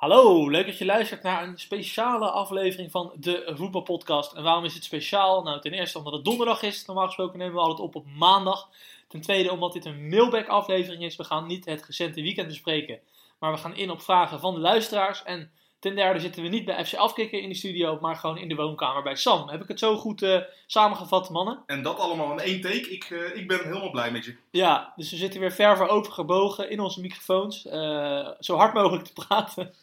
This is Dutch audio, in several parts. Hallo, leuk dat je luistert naar een speciale aflevering van de voetbalpodcast. En waarom is het speciaal? Nou, ten eerste omdat het donderdag is. Normaal gesproken nemen we altijd op maandag. Ten tweede omdat dit een mailback aflevering is. We gaan niet het recente weekend bespreken, maar we gaan in op vragen van de luisteraars. En ten derde zitten we niet bij FC Afkikken in de studio, maar gewoon in de woonkamer bij Sam. Heb ik het zo goed samengevat, mannen? En dat allemaal in één take. Ik ben helemaal blij met je. Ja, dus we zitten weer ver voor open gebogen in onze microfoons. Zo hard mogelijk te praten.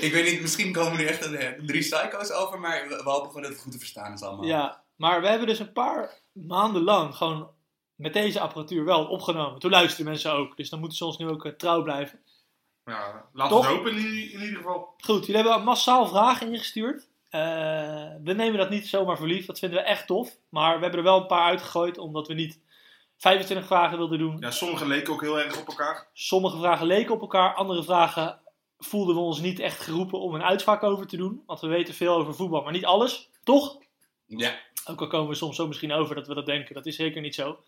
Ik weet niet, misschien komen we nu echt drie psycho's over, maar we hopen gewoon dat het goed te verstaan is allemaal. Ja, maar we hebben dus een paar maanden lang gewoon met deze apparatuur wel opgenomen. Toen luisteren mensen ook, dus dan moeten ze ons nu ook trouw blijven. Ja, laten we het hopen in ieder geval. Goed, jullie hebben massaal vragen ingestuurd. We nemen dat niet zomaar voor lief, dat vinden we echt tof. Maar we hebben er wel een paar uitgegooid, omdat we niet 25 vragen wilden doen. Ja, sommige leken ook heel erg op elkaar. Sommige vragen leken op elkaar, andere vragen voelden we ons niet echt geroepen om een uitspraak over te doen. Want we weten veel over voetbal, maar niet alles. Toch? Ja. Ook al komen we soms zo misschien over dat we dat denken. Dat is zeker niet zo.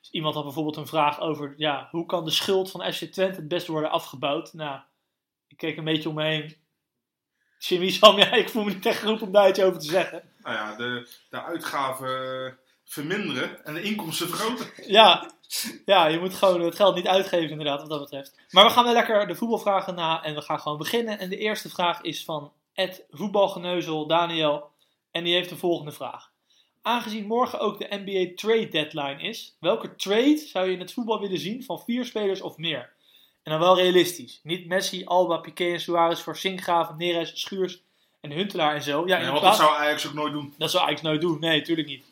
Dus iemand had bijvoorbeeld een vraag over, ja, hoe kan de schuld van FC Twente het best worden afgebouwd? Nou, ik keek een beetje om me heen. Jimmy, Sam, ja, ik voel me niet echt geroepen om daar iets over te zeggen. Nou ja, de uitgaven verminderen en de inkomsten vergroten. Ja. Ja, je moet gewoon het geld niet uitgeven inderdaad, wat dat betreft. Maar we gaan wel lekker de voetbalvragen na en we gaan gewoon beginnen. En de eerste vraag is van Ed Voetbalgeneuzel Daniel. En die heeft de volgende vraag. Aangezien morgen ook de NBA trade deadline is, welke trade zou je in het voetbal willen zien van 4 spelers of meer? En dan wel realistisch. Niet Messi, Alba, Piqué en Suarez voor Sinkgraven, Neres, Schuurs en Huntelaar en zo. Ja, dat zou Ajax ook nooit doen. Dat zou Ajax nooit doen, nee, tuurlijk niet.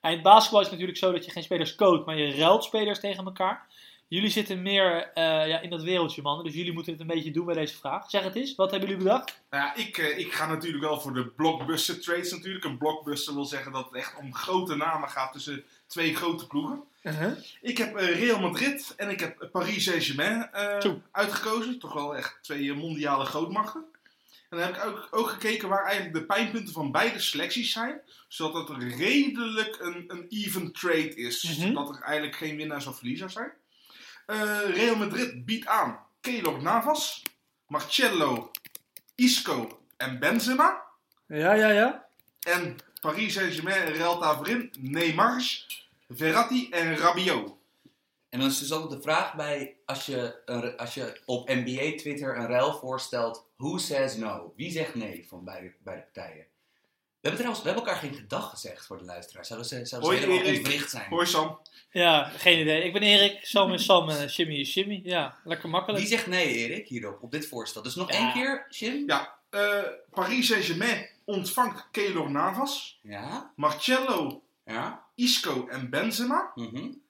En in het basketbal is het natuurlijk zo dat je geen spelers coacht, maar je ruilt spelers tegen elkaar. Jullie zitten meer in dat wereldje, man. Dus jullie moeten het een beetje doen bij deze vraag. Zeg het eens, wat hebben jullie bedacht? Nou ja, ik ga natuurlijk wel voor de blockbuster trades natuurlijk. Een blockbuster wil zeggen dat het echt om grote namen gaat tussen twee grote ploegen. Uh-huh. Ik heb Real Madrid en ik heb Paris Saint-Germain uitgekozen. Toch wel echt twee mondiale grootmachten. En dan heb ik ook gekeken waar eigenlijk de pijnpunten van beide selecties zijn. Zodat het redelijk een even trade is. Mm-hmm. Zodat er eigenlijk geen winnaars of verliezers zijn. Real Madrid biedt aan Keylor Navas, Marcelo, Isco en Benzema. Ja. En Paris Saint-Germain ruilt daarvoor in Neymar, Verratti en Rabiot. En dan is dus altijd de vraag bij, als je op NBA Twitter een ruil voorstelt, who says no? Wie zegt nee van beide partijen? We hebben elkaar geen gedag gezegd voor de luisteraars. Zouden ze helemaal ontwricht zijn? Hoi Sam. Ja, geen idee. Ik ben Erik, Sam is Sam en Jimmy is Jimmy. Ja, lekker makkelijk. Wie zegt nee, Erik, hierop, op dit voorstel? Dus nog één keer, Jim? Ja, Paris Saint-Germain ontvangt Keylor Navas. Ja. Marcelo, Isco en Benzema. Mm-hmm.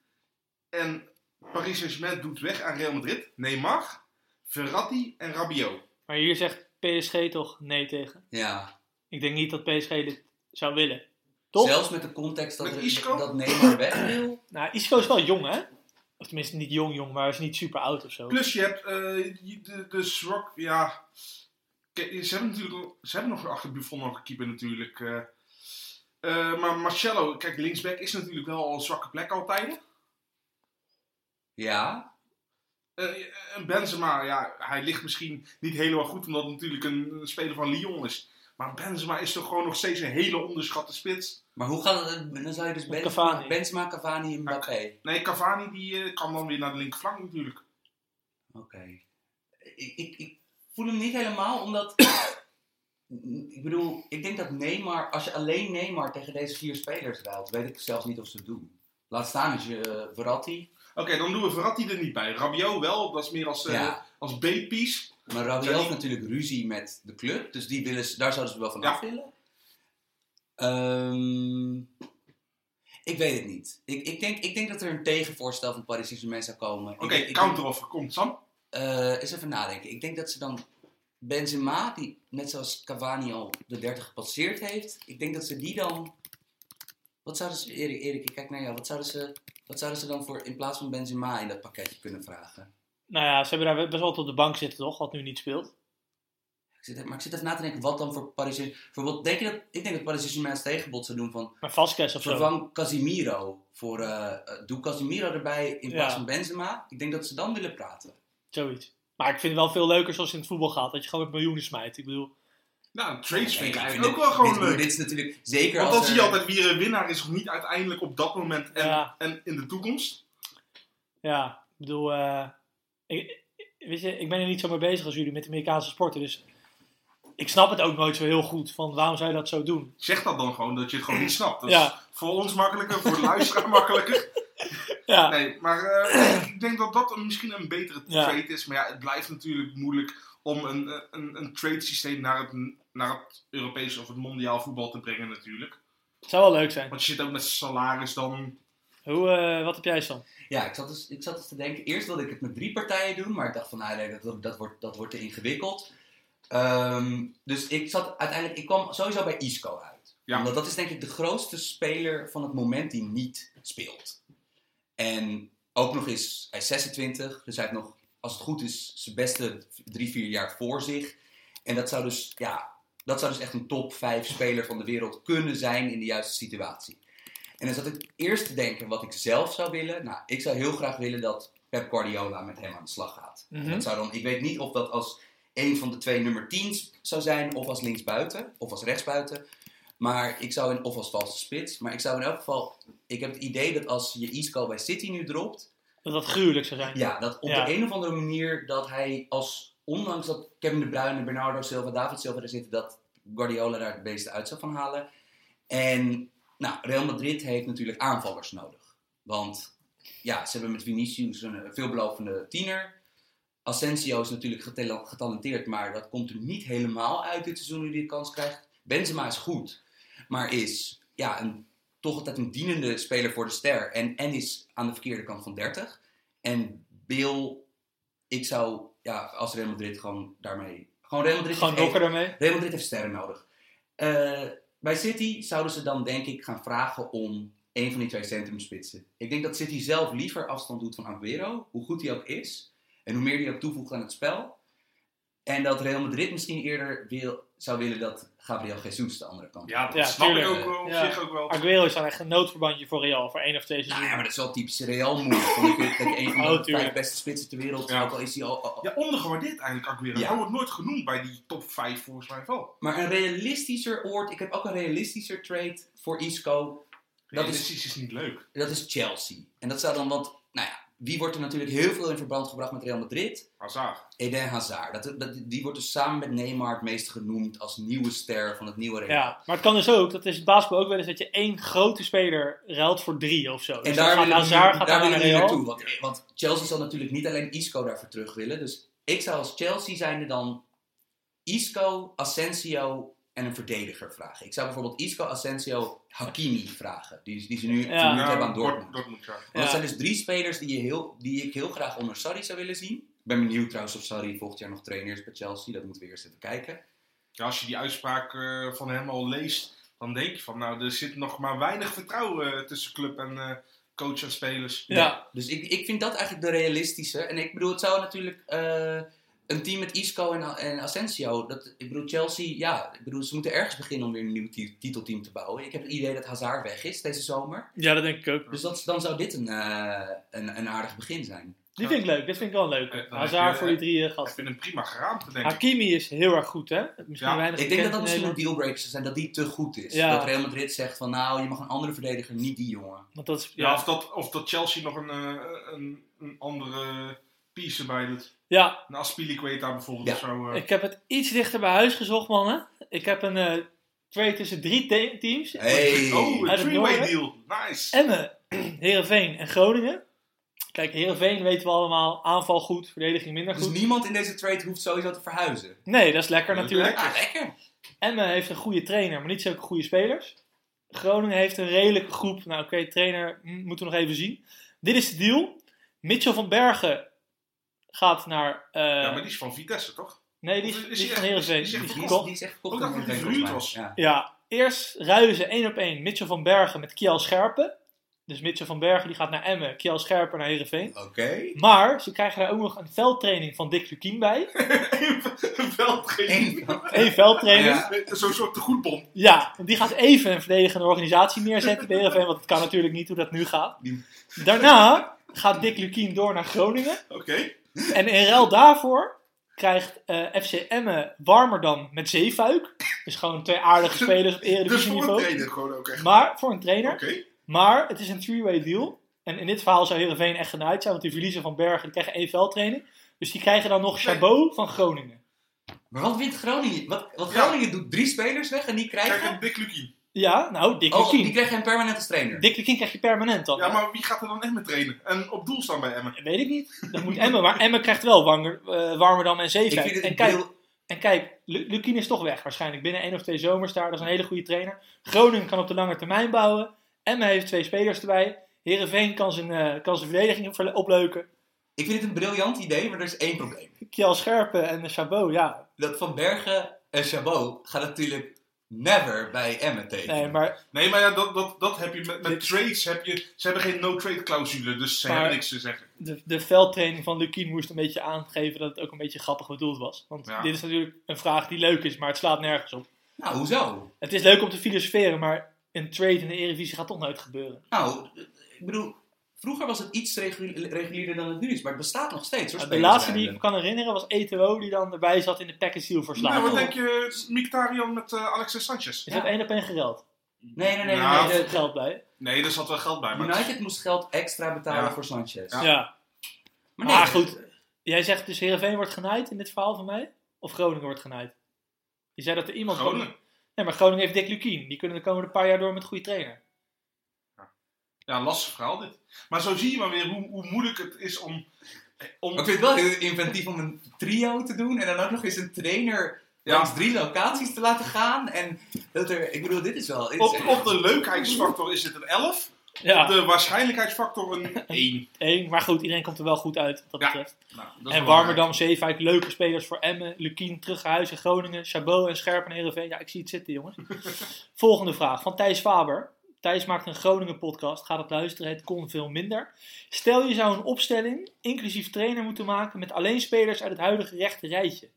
En Paris Saint-Germain doet weg aan Real Madrid, Neymar, Verratti en Rabiot. Maar hier zegt PSG toch nee tegen? Ja. Ik denk niet dat PSG dit zou willen. Toch? Zelfs met de context dat Neymar weg wil. Nou, Isco is wel jong, hè? Of tenminste niet jong, maar is niet super oud of zo. Plus je hebt de zwak, ja. Ze hebben nog een achterbuffel nog een keeper natuurlijk. Maar Marcelo, kijk, linksback is natuurlijk wel al een zwakke plek altijd. Ja. Benzema, ja, hij ligt misschien niet helemaal goed, omdat het natuurlijk een speler van Lyon is. Maar Benzema is toch gewoon nog steeds een hele onderschatte spits. Maar hoe gaat het? Dan zou je dus Benzema, Cavani en Mbappé. Nee, Cavani die kan dan weer naar de linkerflank natuurlijk. Oké. Ik voel hem niet helemaal, omdat... ik bedoel, ik denk dat Neymar... Als je alleen Neymar tegen deze 4 spelers ruilt, weet ik zelfs niet of ze het doen. Laat staan als je Verratti... Oké, dan doen we Verratti er niet bij. Rabiot wel, dat is meer als B-piece. Maar Rabiot heeft natuurlijk ruzie met de club. Dus die daar zouden ze wel van af willen. Ik weet het niet. Ik denk dat er een tegenvoorstel van Paris Saint-Germain zou komen. Oké, counteroffer. Komt, Sam. Eens even nadenken. Ik denk dat ze dan Benzema, die net zoals Cavani al de 30 gepasseerd heeft. Ik denk dat ze die dan... Wat zouden ze... Erik, ik kijk naar jou. Wat zouden ze dan voor in plaats van Benzema in dat pakketje kunnen vragen? Nou ja, ze hebben daar best wel op de bank zitten, toch? Wat nu niet speelt. Ik zit even na te denken, wat dan voor Paris Saint-Germain... Ik denk dat Paris Saint-Germain een tegenbod zou doen van... Maar Vasquez of zo. Vervang Casemiro. Doe Casemiro erbij in plaats van Benzema. Ik denk dat ze dan willen praten. Zoiets. Maar ik vind het wel veel leuker zoals het in het voetbal gaat. Dat je gewoon met miljoenen smijt. Ik bedoel... Nou, trades vind ik eigenlijk ook wel gewoon leuk. Dit is natuurlijk zeker. Want dan zie je altijd wie er winnaar is of niet uiteindelijk op dat moment en in de toekomst. Ja, ik bedoel... Ik ben er niet zo mee bezig als jullie met de Amerikaanse sporten. Dus ik snap het ook nooit zo heel goed. Van waarom zou je dat zo doen? Zeg dat dan gewoon, dat je het gewoon niet snapt. Dat is voor ons makkelijker, voor de luisteraar makkelijker. Ja. Nee, maar ik denk dat dat misschien een betere trade is. Maar het blijft natuurlijk moeilijk om een trade systeem naar het Europese of het mondiaal voetbal te brengen natuurlijk. Het zou wel leuk zijn. Want je zit ook met salaris dan... Wat heb jij, Stan? Ja, ik zat dus te denken. Eerst wilde ik het met 3 partijen doen. Maar ik dacht van, dat wordt te ingewikkeld. Dus ik kwam sowieso bij Isco uit. Ja. Want dat is denk ik de grootste speler van het moment die niet speelt. En ook nog eens, hij is 26. Dus hij heeft nog, als het goed is, zijn beste 3-4 jaar voor zich. En dat zou dus echt een top 5 speler van de wereld kunnen zijn in de juiste situatie. En dan zat ik eerst te denken wat ik zelf zou willen. Nou, ik zou heel graag willen dat Pep Guardiola met hem aan de slag gaat. Mm-hmm. Dat zou dan, ik weet niet of dat als een van de 2 nummer 10's zou zijn, of als linksbuiten, of als rechtsbuiten. Maar ik zou of als valse spits. Maar ik zou in elk geval, ik heb het idee dat als je Isco bij City nu dropt, dat gruwelijk zou zijn. Ja, dat op de een of andere manier dat hij ondanks dat Kevin De Bruyne, Bernardo Silva, David Silva er zitten, dat Guardiola daar het beeste uit zou van halen. En nou, Real Madrid heeft natuurlijk aanvallers nodig. Want ja, ze hebben met Vinicius een veelbelovende tiener. Asensio is natuurlijk getalenteerd, maar dat komt er niet helemaal uit dit seizoen nu die de kans krijgt. Benzema is goed, maar is toch altijd een dienende speler voor de ster. En is aan de verkeerde kant van 30. En ik zou als Real Madrid gewoon daarmee... Gewoon Real Madrid daarmee. Real Madrid heeft sterren nodig. Bij City zouden ze dan denk ik gaan vragen om een van die 2 centrumspitsen. Ik denk dat City zelf liever afstand doet van Aguero, hoe goed hij ook is. En hoe meer hij ook toevoegt aan het spel. En dat Real Madrid misschien eerder zou willen dat Gabriel Jesus de andere kant. Ja, dat snap ik ook op zich ook wel. Aguero is dan echt een noodverbandje voor Real, voor 1 of 2 seizoenen. Nou ja, maar dat is wel typisch Real moeilijk. Want ik vind dat een van de 5 beste spitsen ter wereld. Ja. Ook al is hij al... Ja, ondergewaardeerd eigenlijk Aguero. Ja. Hij wordt nooit genoemd bij die top 5 volgens mij wel. Maar een realistischer oord... Ik heb ook een realistischer trade voor Isco. Realistisch is niet leuk. Dat is Chelsea. En dat zou dan, want nou ja, wie wordt er natuurlijk heel veel in verband gebracht met Real Madrid? Hazard. Eden Hazard. Die wordt dus samen met Neymar het meest genoemd als nieuwe ster van het nieuwe Real. Ja, maar het kan dus ook, dat is het basketbal ook wel eens, dat je 1 grote speler ruilt voor 3 of zo. En dus daar gaat Hazard daar naar Real. Naartoe, want Chelsea zal natuurlijk niet alleen Isco daarvoor terug willen. Dus ik zou als Chelsea zijnde dan Isco, Asensio en een verdediger vragen. Ik zou bijvoorbeeld Isco, Asensio, Hakimi vragen. Die ze nu hebben aan Dortmund. Ja. En dat zijn dus 3 spelers die ik heel graag onder Sarri zou willen zien. Ik ben benieuwd trouwens of Sarri volgend jaar nog trainer is bij Chelsea. Dat moeten we eerst even kijken. Ja, als je die uitspraak van hem al leest, dan denk je van, nou, er zit nog maar weinig vertrouwen tussen club en coach en spelers. Ja. Dus ik vind dat eigenlijk de realistische. En ik bedoel, het zou natuurlijk... Een team met Isco en Asensio, Chelsea, ze moeten ergens beginnen om weer een nieuw titelteam te bouwen. Ik heb het idee dat Hazard weg is deze zomer. Ja, dat denk ik ook. Dus dan zou dit een aardig begin zijn. Die vind ik leuk, dit vind ik wel leuk. Hazard voor die 3 gasten. Ik vind hem prima geraamd, denk ik. Hakimi is heel erg goed, hè? Ik denk dat dat misschien een dealbreaker zou zijn, dat die te goed is. Ja. Dat Real Madrid zegt van, nou, je mag een andere verdediger, niet die jongen. Want dat is, of dat Chelsea nog een andere piece erbij doet. Ja. Een Aspilicueta bijvoorbeeld. Ja. Zo, Ik heb het iets dichter bij huis gezocht, mannen. Ik heb een trade tussen 3 teams. Hey. Oh, een 3-way deal. Nice. Emmen, Heerenveen en Groningen. Kijk, Heerenveen weten we allemaal. Aanval goed, verdediging minder goed. Dus niemand in deze trade hoeft sowieso te verhuizen? Nee, dat is lekker natuurlijk. Ja, lekker. Emmen heeft een goede trainer, maar niet zulke goede spelers. Groningen heeft een redelijke groep. Nou oké, trainer moeten we nog even zien. Dit is de deal. Mitchell van Bergen gaat naar... maar die is van Vitesse, toch? Nee, die is van Heerenveen. Die is echt gekocht. Ook dat het een was. Ja, eerst ruilen ze 1 op 1 Mitchell van Bergen met Kiel Scherpen. Dus Mitchell van Bergen die gaat naar Emmen, Kiel Scherpen naar Heerenveen. Oké. Maar ze krijgen daar ook nog een veldtraining van Dick Luquien bij. Een veldtraining? Een veldtraining. Ja. Zo'n soort de goedbom. Ja, die gaat even een verdedigende organisatie neerzetten bij Heerenveen, want het kan natuurlijk niet hoe dat nu gaat. Daarna gaat Dick Luquien door naar Groningen. Oké. En in ruil daarvoor krijgt FC Emmen Warmerdam met Zeefuik. Dus gewoon twee aardige spelers op eredivisieniveau. Dus voor een trainer. Okay. Maar het is een three-way deal. En in dit verhaal zou Heerenveen echt genaaid zijn. Want die verliezen van Bergen, die krijgen één veldtraining. Dus die krijgen dan nog Chabot van Groningen. Maar wat wint Groningen? Wat Groningen doet drie spelers weg en die krijgen... Krijg een Dick Luquien. Ja, nou, Dick Luquien. Die krijg je een permanent als trainer. Dick Luquien krijg je permanent dan. Ja, hè? Maar wie gaat er dan echt mee trainen? En op doel staan bij Emmen? Dat weet ik niet. Dat moet Emmen, maar Emmen krijgt wel Warmerdam en Zeefuik. En kijk, Luquien is toch weg waarschijnlijk. Binnen 1 of 2 zomers daar. Dat is een hele goede trainer. Groningen kan op de lange termijn bouwen. Emmen heeft 2 spelers erbij. Heerenveen kan zijn verdediging opleuken. Ik vind het een briljant idee, maar er is één probleem. Kiel Scherpen en Chabot, ja. Dat Van Bergen en Chabot gaat natuurlijk never bij Emmen tegen. Nee, maar ja, dat heb je met trades. Ze hebben geen no-trade clausule, dus ze hebben niks te zeggen. De veldtraining van Luquien moest een beetje aangeven dat het ook een beetje grappig bedoeld was. Want dit is natuurlijk een vraag die leuk is, maar het slaat nergens op. Nou, hoezo? Het is leuk om te filosoferen, maar een trade in de Eredivisie gaat toch nooit gebeuren. Nou, ik bedoel... Vroeger was het iets regulierder dan het nu is, maar het bestaat nog steeds. Hoor, de laatste die ik kan herinneren was Eto'o, die dan erbij zat in de package deal verslagen. Nou, wat denk je, Mkhitaryan met Alexis Sanchez? Is dat 1 op 1 gereld? Nee, er zat geld bij. Nee, er zat wel geld bij. Maar United moest geld extra betalen voor Sanchez. Ja. Maar nee, goed, jij zegt dus Heerenveen wordt genaaid in dit verhaal van mij? Of Groningen wordt genaaid? Je zei dat er iemand... Groningen? Nee, maar Groningen heeft Dick Luquien. Die kunnen de komende paar jaar door met een goede trainer. Ja, lastig verhaal dit. Maar zo zie je maar weer hoe moeilijk het is om... Ik vind het wel heel inventief om een trio te doen. En dan ook nog eens een trainer langs 3 locaties te laten gaan. En dat er... Ik bedoel, dit is wel... Op de leukheidsfactor is het een 11. Ja. Op de waarschijnlijkheidsfactor een 1. Maar goed, iedereen komt er wel goed uit wat dat betreft. Nou, dat en Warmerdam, Zeefuik, leuke spelers voor Emmen. Luquien, Terughuizen, Groningen, Chabot en Scherpen en Heerenveen. Ja, ik zie het zitten, jongens. Volgende vraag van Thijs Faber. Thijs maakt een Groningen-podcast. Ga dat luisteren. Het kon veel minder. Stel je zou een opstelling, inclusief trainer, moeten maken met alleen spelers uit het huidige rechte rijtje.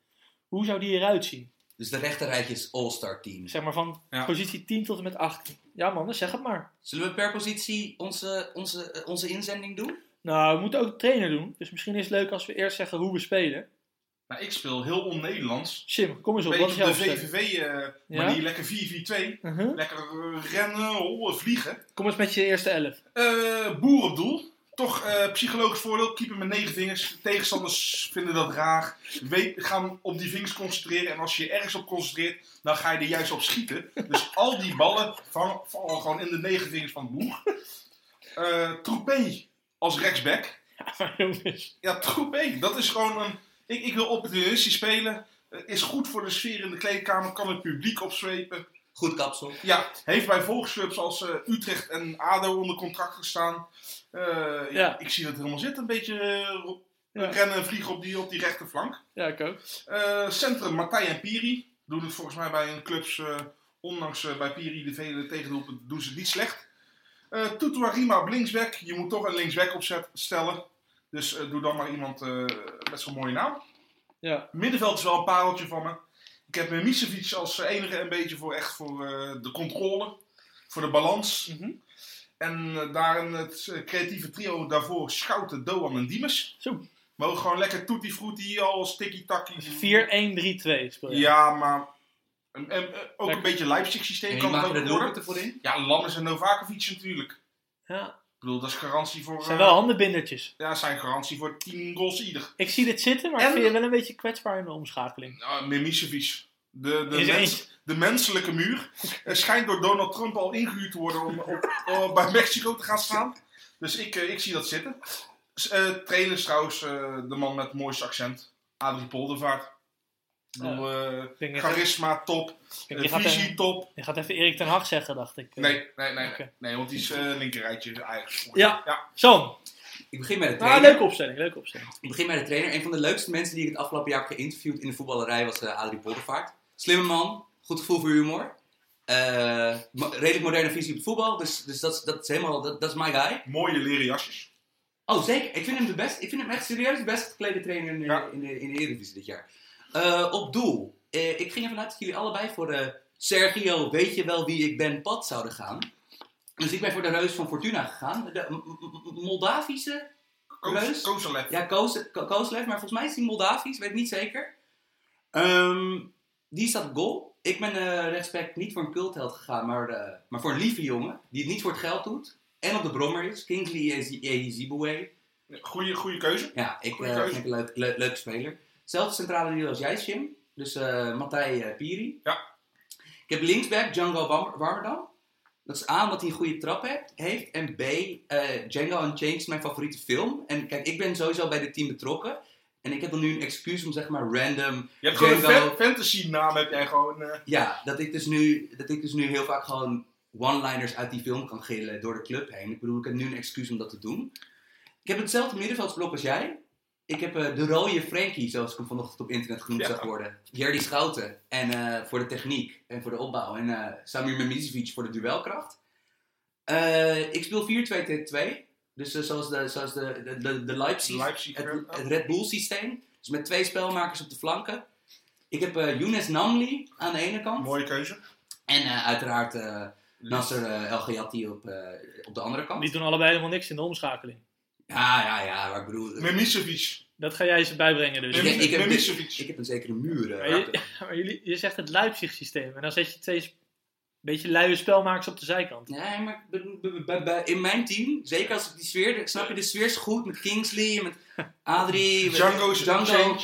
Hoe zou die eruit zien? Dus de rechte rijtje is all-star team. Zeg maar van positie 10 tot en met 18. Ja man, zeg het maar. Zullen we per positie onze inzending doen? Nou, we moeten ook trainer doen. Dus misschien is het leuk als we eerst zeggen hoe we spelen. Nou, ik speel heel on-Nederlands. Sim, kom eens op. Wat is jouw opstelling? De VVV-manier, lekker 4-4-2. Lekker rennen, rollen, vliegen. Kom eens met je eerste 11. Boer op doel. Toch psychologisch voordeel. Keeper met 9 vingers. Tegenstanders vinden dat raar. Gaan op die vingers concentreren. En als je ergens op concentreert, dan ga je er juist op schieten. Dus al die ballen vallen gewoon in de 9 vingers van Boer. Troepé als rechtsback. Ja, Troepé. Dat is gewoon een... Ik wil opportunistisch spelen. Is goed voor de sfeer in de kleedkamer. Kan het publiek opzwepen. Goed kapsel. Ja, heeft bij volksclubs als Utrecht en ADO onder contract gestaan. Ik zie dat helemaal zitten. Een beetje rennen en vliegen op die rechterflank. Ja, ik ook. Centrum Matthijs en Piri. Doen het volgens mij bij hun clubs. Ondanks bij Piri de vele tegendoelpunten doen ze het niet slecht. Tutuarima op linksback. Je moet toch een linksback opstellen. Dus doe dan maar iemand met zo'n mooie naam. Ja. Middenveld is wel een pareltje van me. Ik heb Misevic als enige een beetje voor de controle. Voor de balans. Mm-hmm. En daarin het creatieve trio daarvoor Schouten, Doan en Diemers. Zo. Mogen gewoon lekker tutti-frutti, alles tikkie-takkie. 4-1-3-2 speel je. Ja, maar ook een beetje Leipzig systeem kan er ook worden. Voorin. Ja, Lammers en Novakovic natuurlijk. Ja. Ik bedoel, dat is garantie voor... zijn wel handenbindertjes. Ja, zijn garantie voor 10 goals ieder. Ik zie dit zitten, maar ik vind je wel een beetje kwetsbaar in de omschakeling. Nou, Memisevic. De menselijke muur. Schijnt door Donald Trump al ingehuurd te worden om bij Mexico te gaan staan. Dus ik zie dat zitten. Trainer is trouwens de man met het mooiste accent. Adrie Poldervaart. Charisma top. Visie top. Je gaat even Erik ten Hag zeggen, dacht ik. Nee, want die is linkerrijtje eigenlijk. Ja. Zo. Ik begin met de trainer. Leuke opstelling. Ik begin met de trainer. Een van de leukste mensen die ik het afgelopen jaar heb geïnterviewd in de voetballerij was Adrie Poldervaart. Slimme man, goed gevoel voor humor. Redelijk moderne visie op het voetbal. Dus dat is helemaal, dat is my guy. Mooie leren jasjes. Oh, zeker. Ik vind hem de best. Ik vind hem echt serieus de best geklede trainer in de Eredivisie dit jaar. Op doel. Ik ging ervan uit dat jullie allebei voor Sergio, weet je wel wie ik ben, pad zouden gaan. Dus ik ben voor de reus van Fortuna gegaan. De Moldavische Kooslef. Ja, Kooslef, maar volgens mij is die Moldavisch, weet ik niet zeker. Die staat goal. Ik ben respect niet voor een cultheld gegaan, maar voor een lieve jongen die het niet voor het geld doet. En op de brommer is, Kingsley Jezubuwe. Goeie keuze. Ja, ik vind een leuke speler. Zelfde centrale duo als jij, Jim. Dus Matthijs Piri. Ja. Ik heb linksback Django Warmerdam. Dat is A, omdat hij een goede trap heeft. En B, Django Unchained is mijn favoriete film. En kijk, ik ben sowieso bij dit team betrokken. En ik heb dan nu een excuus om zeg maar random... Je hebt Django... gewoon een fantasy naam heb jij gewoon... Ja, dat ik dus nu heel vaak gewoon one-liners uit die film kan gillen door de club heen. Ik bedoel, ik heb nu een excuus om dat te doen. Ik heb hetzelfde middenveldsblok als jij. Ik heb de rode Frankie, zoals ik hem vanochtend op internet genoemd zag worden. Jerdy Schouten. En voor de techniek. En voor de opbouw. En Samir Memizovic voor de duelkracht. Ik speel 4-2-2-2. Dus zoals de Leipzig. Het Red Bull systeem. Dus met twee spelmakers op de flanken. Ik heb Younes Namli aan de ene kant. Mooie keuze. En uiteraard Nasser El-Giyatti op de andere kant. Die doen allebei helemaal niks in de omschakeling. Ja, maar ik bedoel... Memizovic. Dat ga jij ze bijbrengen dus. Ik heb een zekere muur. Maar je zegt het Leipzig systeem. En dan zet je twee beetje luie spelmakers op de zijkant. Nee, maar in mijn team, zeker als ik die sfeer... Snap je de sfeer is goed met Kingsley, met Adrie... Django.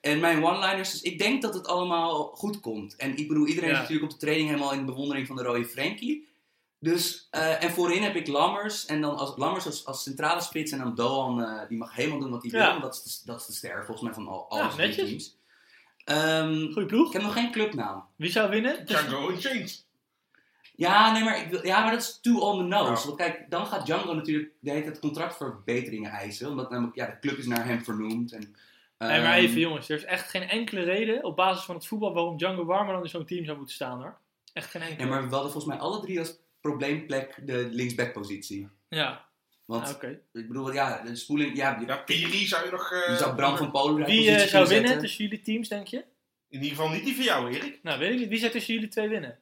En mijn one-liners. Dus ik denk dat het allemaal goed komt. En ik bedoel, iedereen is natuurlijk op de training helemaal in bewondering van de rode Frankie... Dus, en voorin heb ik Lammers. En dan als centrale spits. En dan Doan, die mag helemaal doen wat hij wil. Dat is de ster, volgens mij, van alle teams. Goeie ploeg. Ik heb nog geen clubnaam. Wie zou winnen? Django Unchained. Ja, nee, maar maar dat is too on the nose. Ja. Want kijk, dan gaat Django natuurlijk het contract voor verbeteringen eisen. Omdat namelijk, de club is naar hem vernoemd. En, nee, maar even jongens. Er is echt geen enkele reden op basis van het voetbal waarom Django Warmer dan in zo'n team zou moeten staan, hoor. Echt geen enkele. Ja, maar we hadden volgens mij alle drie als probleemplek de linksbackpositie. Ja. Want, ik bedoel, de spoeling... Ja, Piri zou je nog... Je zou Bram van Polen... Wie zou winnen tussen jullie teams, denk je? In ieder geval niet die van jou, Erik. Nou, weet ik niet. Wie zou tussen jullie twee winnen?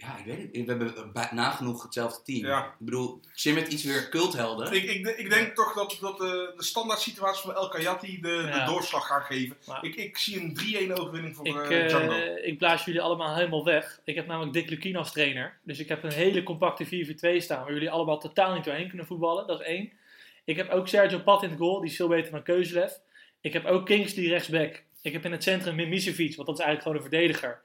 Ja, ik weet het. We hebben nagenoeg hetzelfde team. Ja. Ik bedoel, Jim heeft iets weer culthelden. Ik denk toch dat de standaard situatie van El-Giyatti de doorslag gaat geven. Maar ik zie een 3-1 overwinning voor Django. Ik blaas jullie allemaal helemaal weg. Ik heb namelijk Dick Luquien als trainer. Dus ik heb een hele compacte 4-4-2 staan waar jullie allemaal totaal niet doorheen kunnen voetballen. Dat is 1. Ik heb ook Sergio Pat in het goal. Die is veel beter dan Kooslef. Ik heb ook Kingsley rechtsback. Ik heb in het centrum Memizovic, want dat is eigenlijk gewoon een verdediger.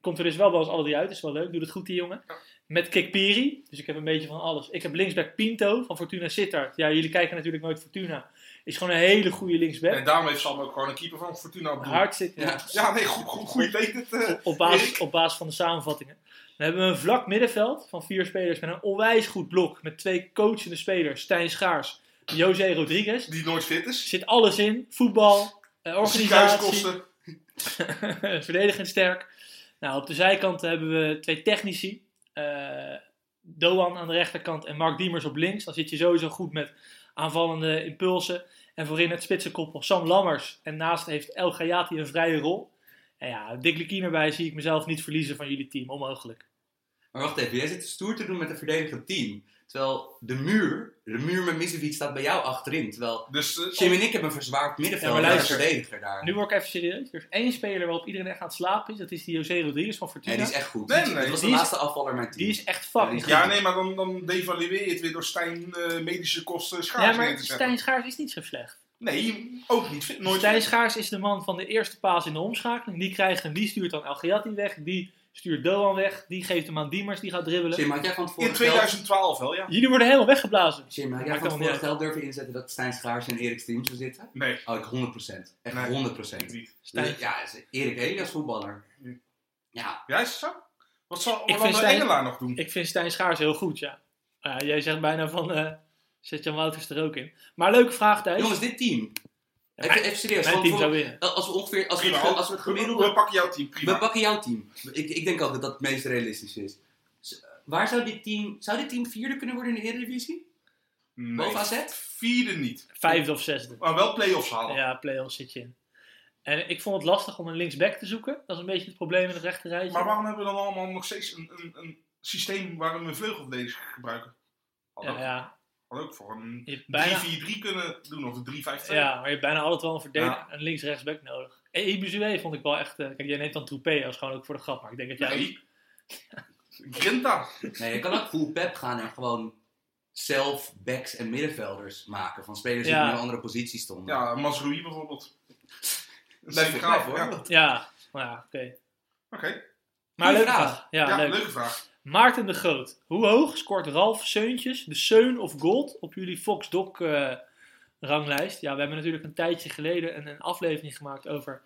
Komt er dus wel bij ons alle drie uit. Is wel leuk. Doe het goed die jongen. Ja. Met Kikpiri. Dus ik heb een beetje van alles. Ik heb linksback Pinto van Fortuna Sittard. Ja, jullie kijken natuurlijk nooit Fortuna. Is gewoon een hele goede linksback. En daarom heeft Sam ook gewoon een keeper van Fortuna op Hartstikke. Ja, nee, goed leek het. Op basis van de samenvattingen. Dan hebben we een vlak middenveld van 4 spelers met een onwijs goed blok. Met 2 coachende spelers. Stijn Schaars, José Rodriguez. Die nooit fit is. Zit alles in. Voetbal, organisatie. Verdedigend sterk. Nou, op de zijkant hebben we 2 technici. Doan aan de rechterkant en Mark Diemers op links. Dan zit je sowieso goed met aanvallende impulsen. En voorin het spitsenkoppel Sam Lammers. En naast heeft El-Giyatti een vrije rol. En ja, Dick Luquien erbij zie ik mezelf niet verliezen van jullie team. Onmogelijk. Maar wacht even, jij zit stoer te doen met een verdedigend team. Terwijl de muur met Memizovic staat bij jou achterin. Terwijl Jim en ik hebben een verzwaard middenveld en een verdediger daar. Nu word ik even serieus. Er is 1 speler waarop iedereen echt aan het slapen is. Dat is die José Rodriguez van Fortuna. Nee, die is echt goed. Nee. Dat was de laatste afvaller in mijn team. Die is echt fucking goed. Ja, nee, maar dan devalueer je het weer door Stijn medische kosten Schaars ja, maar neer te zetten. Stijn Schaars is niet zo slecht. Nee, ook niet. Nooit Stijn Schaars is de man van de eerste paas in de omschakeling. Die krijgt hem, die stuurt dan El-Giyatti weg. Die stuurt Doan weg, die geeft hem aan Diemers, die gaat dribbelen. Jim, had jij van het vorige in 2012 wel, ja. Jullie worden helemaal weggeblazen. Jim, had jij van het vorige geld durven inzetten dat Stijn Schaars en Erik's team zou zitten? Nee. Oh, ik 100%. Echt nee, 100%. Niet. Ja, Erik Elias voetballer. Nee. Ja. Ja, is het zo? Wat zal Orlando Engelaar nog doen? Ik vind Stijn Schaars heel goed, ja. Jij zegt bijna van, zet Jan Wouters er ook in. Maar leuke vraag thuis. Jongens, dit team... Even serieus, als we het gemiddelde... We pakken jouw team, prima. We pakken jouw team. Ik denk ook dat dat het meest realistisch is. Waar zou dit team 4e kunnen worden in de Eredivisie? Nee. Boven AZ? 4e niet. 5e of 6e. Maar wel play-offs halen. Ja, play-offs zit je in. En ik vond het lastig om een linksback te zoeken. Dat is een beetje het probleem in het rechterrijtje. Maar waarom hebben we dan allemaal nog steeds een systeem waarin we vleugelverdedigers gebruiken? Ja. Had ook voor een 3-4-3 kunnen doen of een 3-5-2. Ja, maar je hebt bijna altijd wel een verdediger en links-rechtsback nodig. Ebusué vond ik wel echt... kijk, jij neemt dan Troepé als gewoon ook voor de grap, maar ik denk dat jij... Nee, Grinta. Nee, je kan ook full pep gaan en gewoon zelf backs en middenvelders maken van spelers die in een andere positie stonden. Ja, Masroei bijvoorbeeld. Leuke vraag hoor. Ja, nou ja, oké. Maar leuke vraag. Ja, leuke vraag. Maarten de Groot. Hoe hoog scoort Ralf Seuntjes, de Seun of Gold, op jullie Fox Doc ranglijst? Ja, we hebben natuurlijk een tijdje geleden een aflevering gemaakt over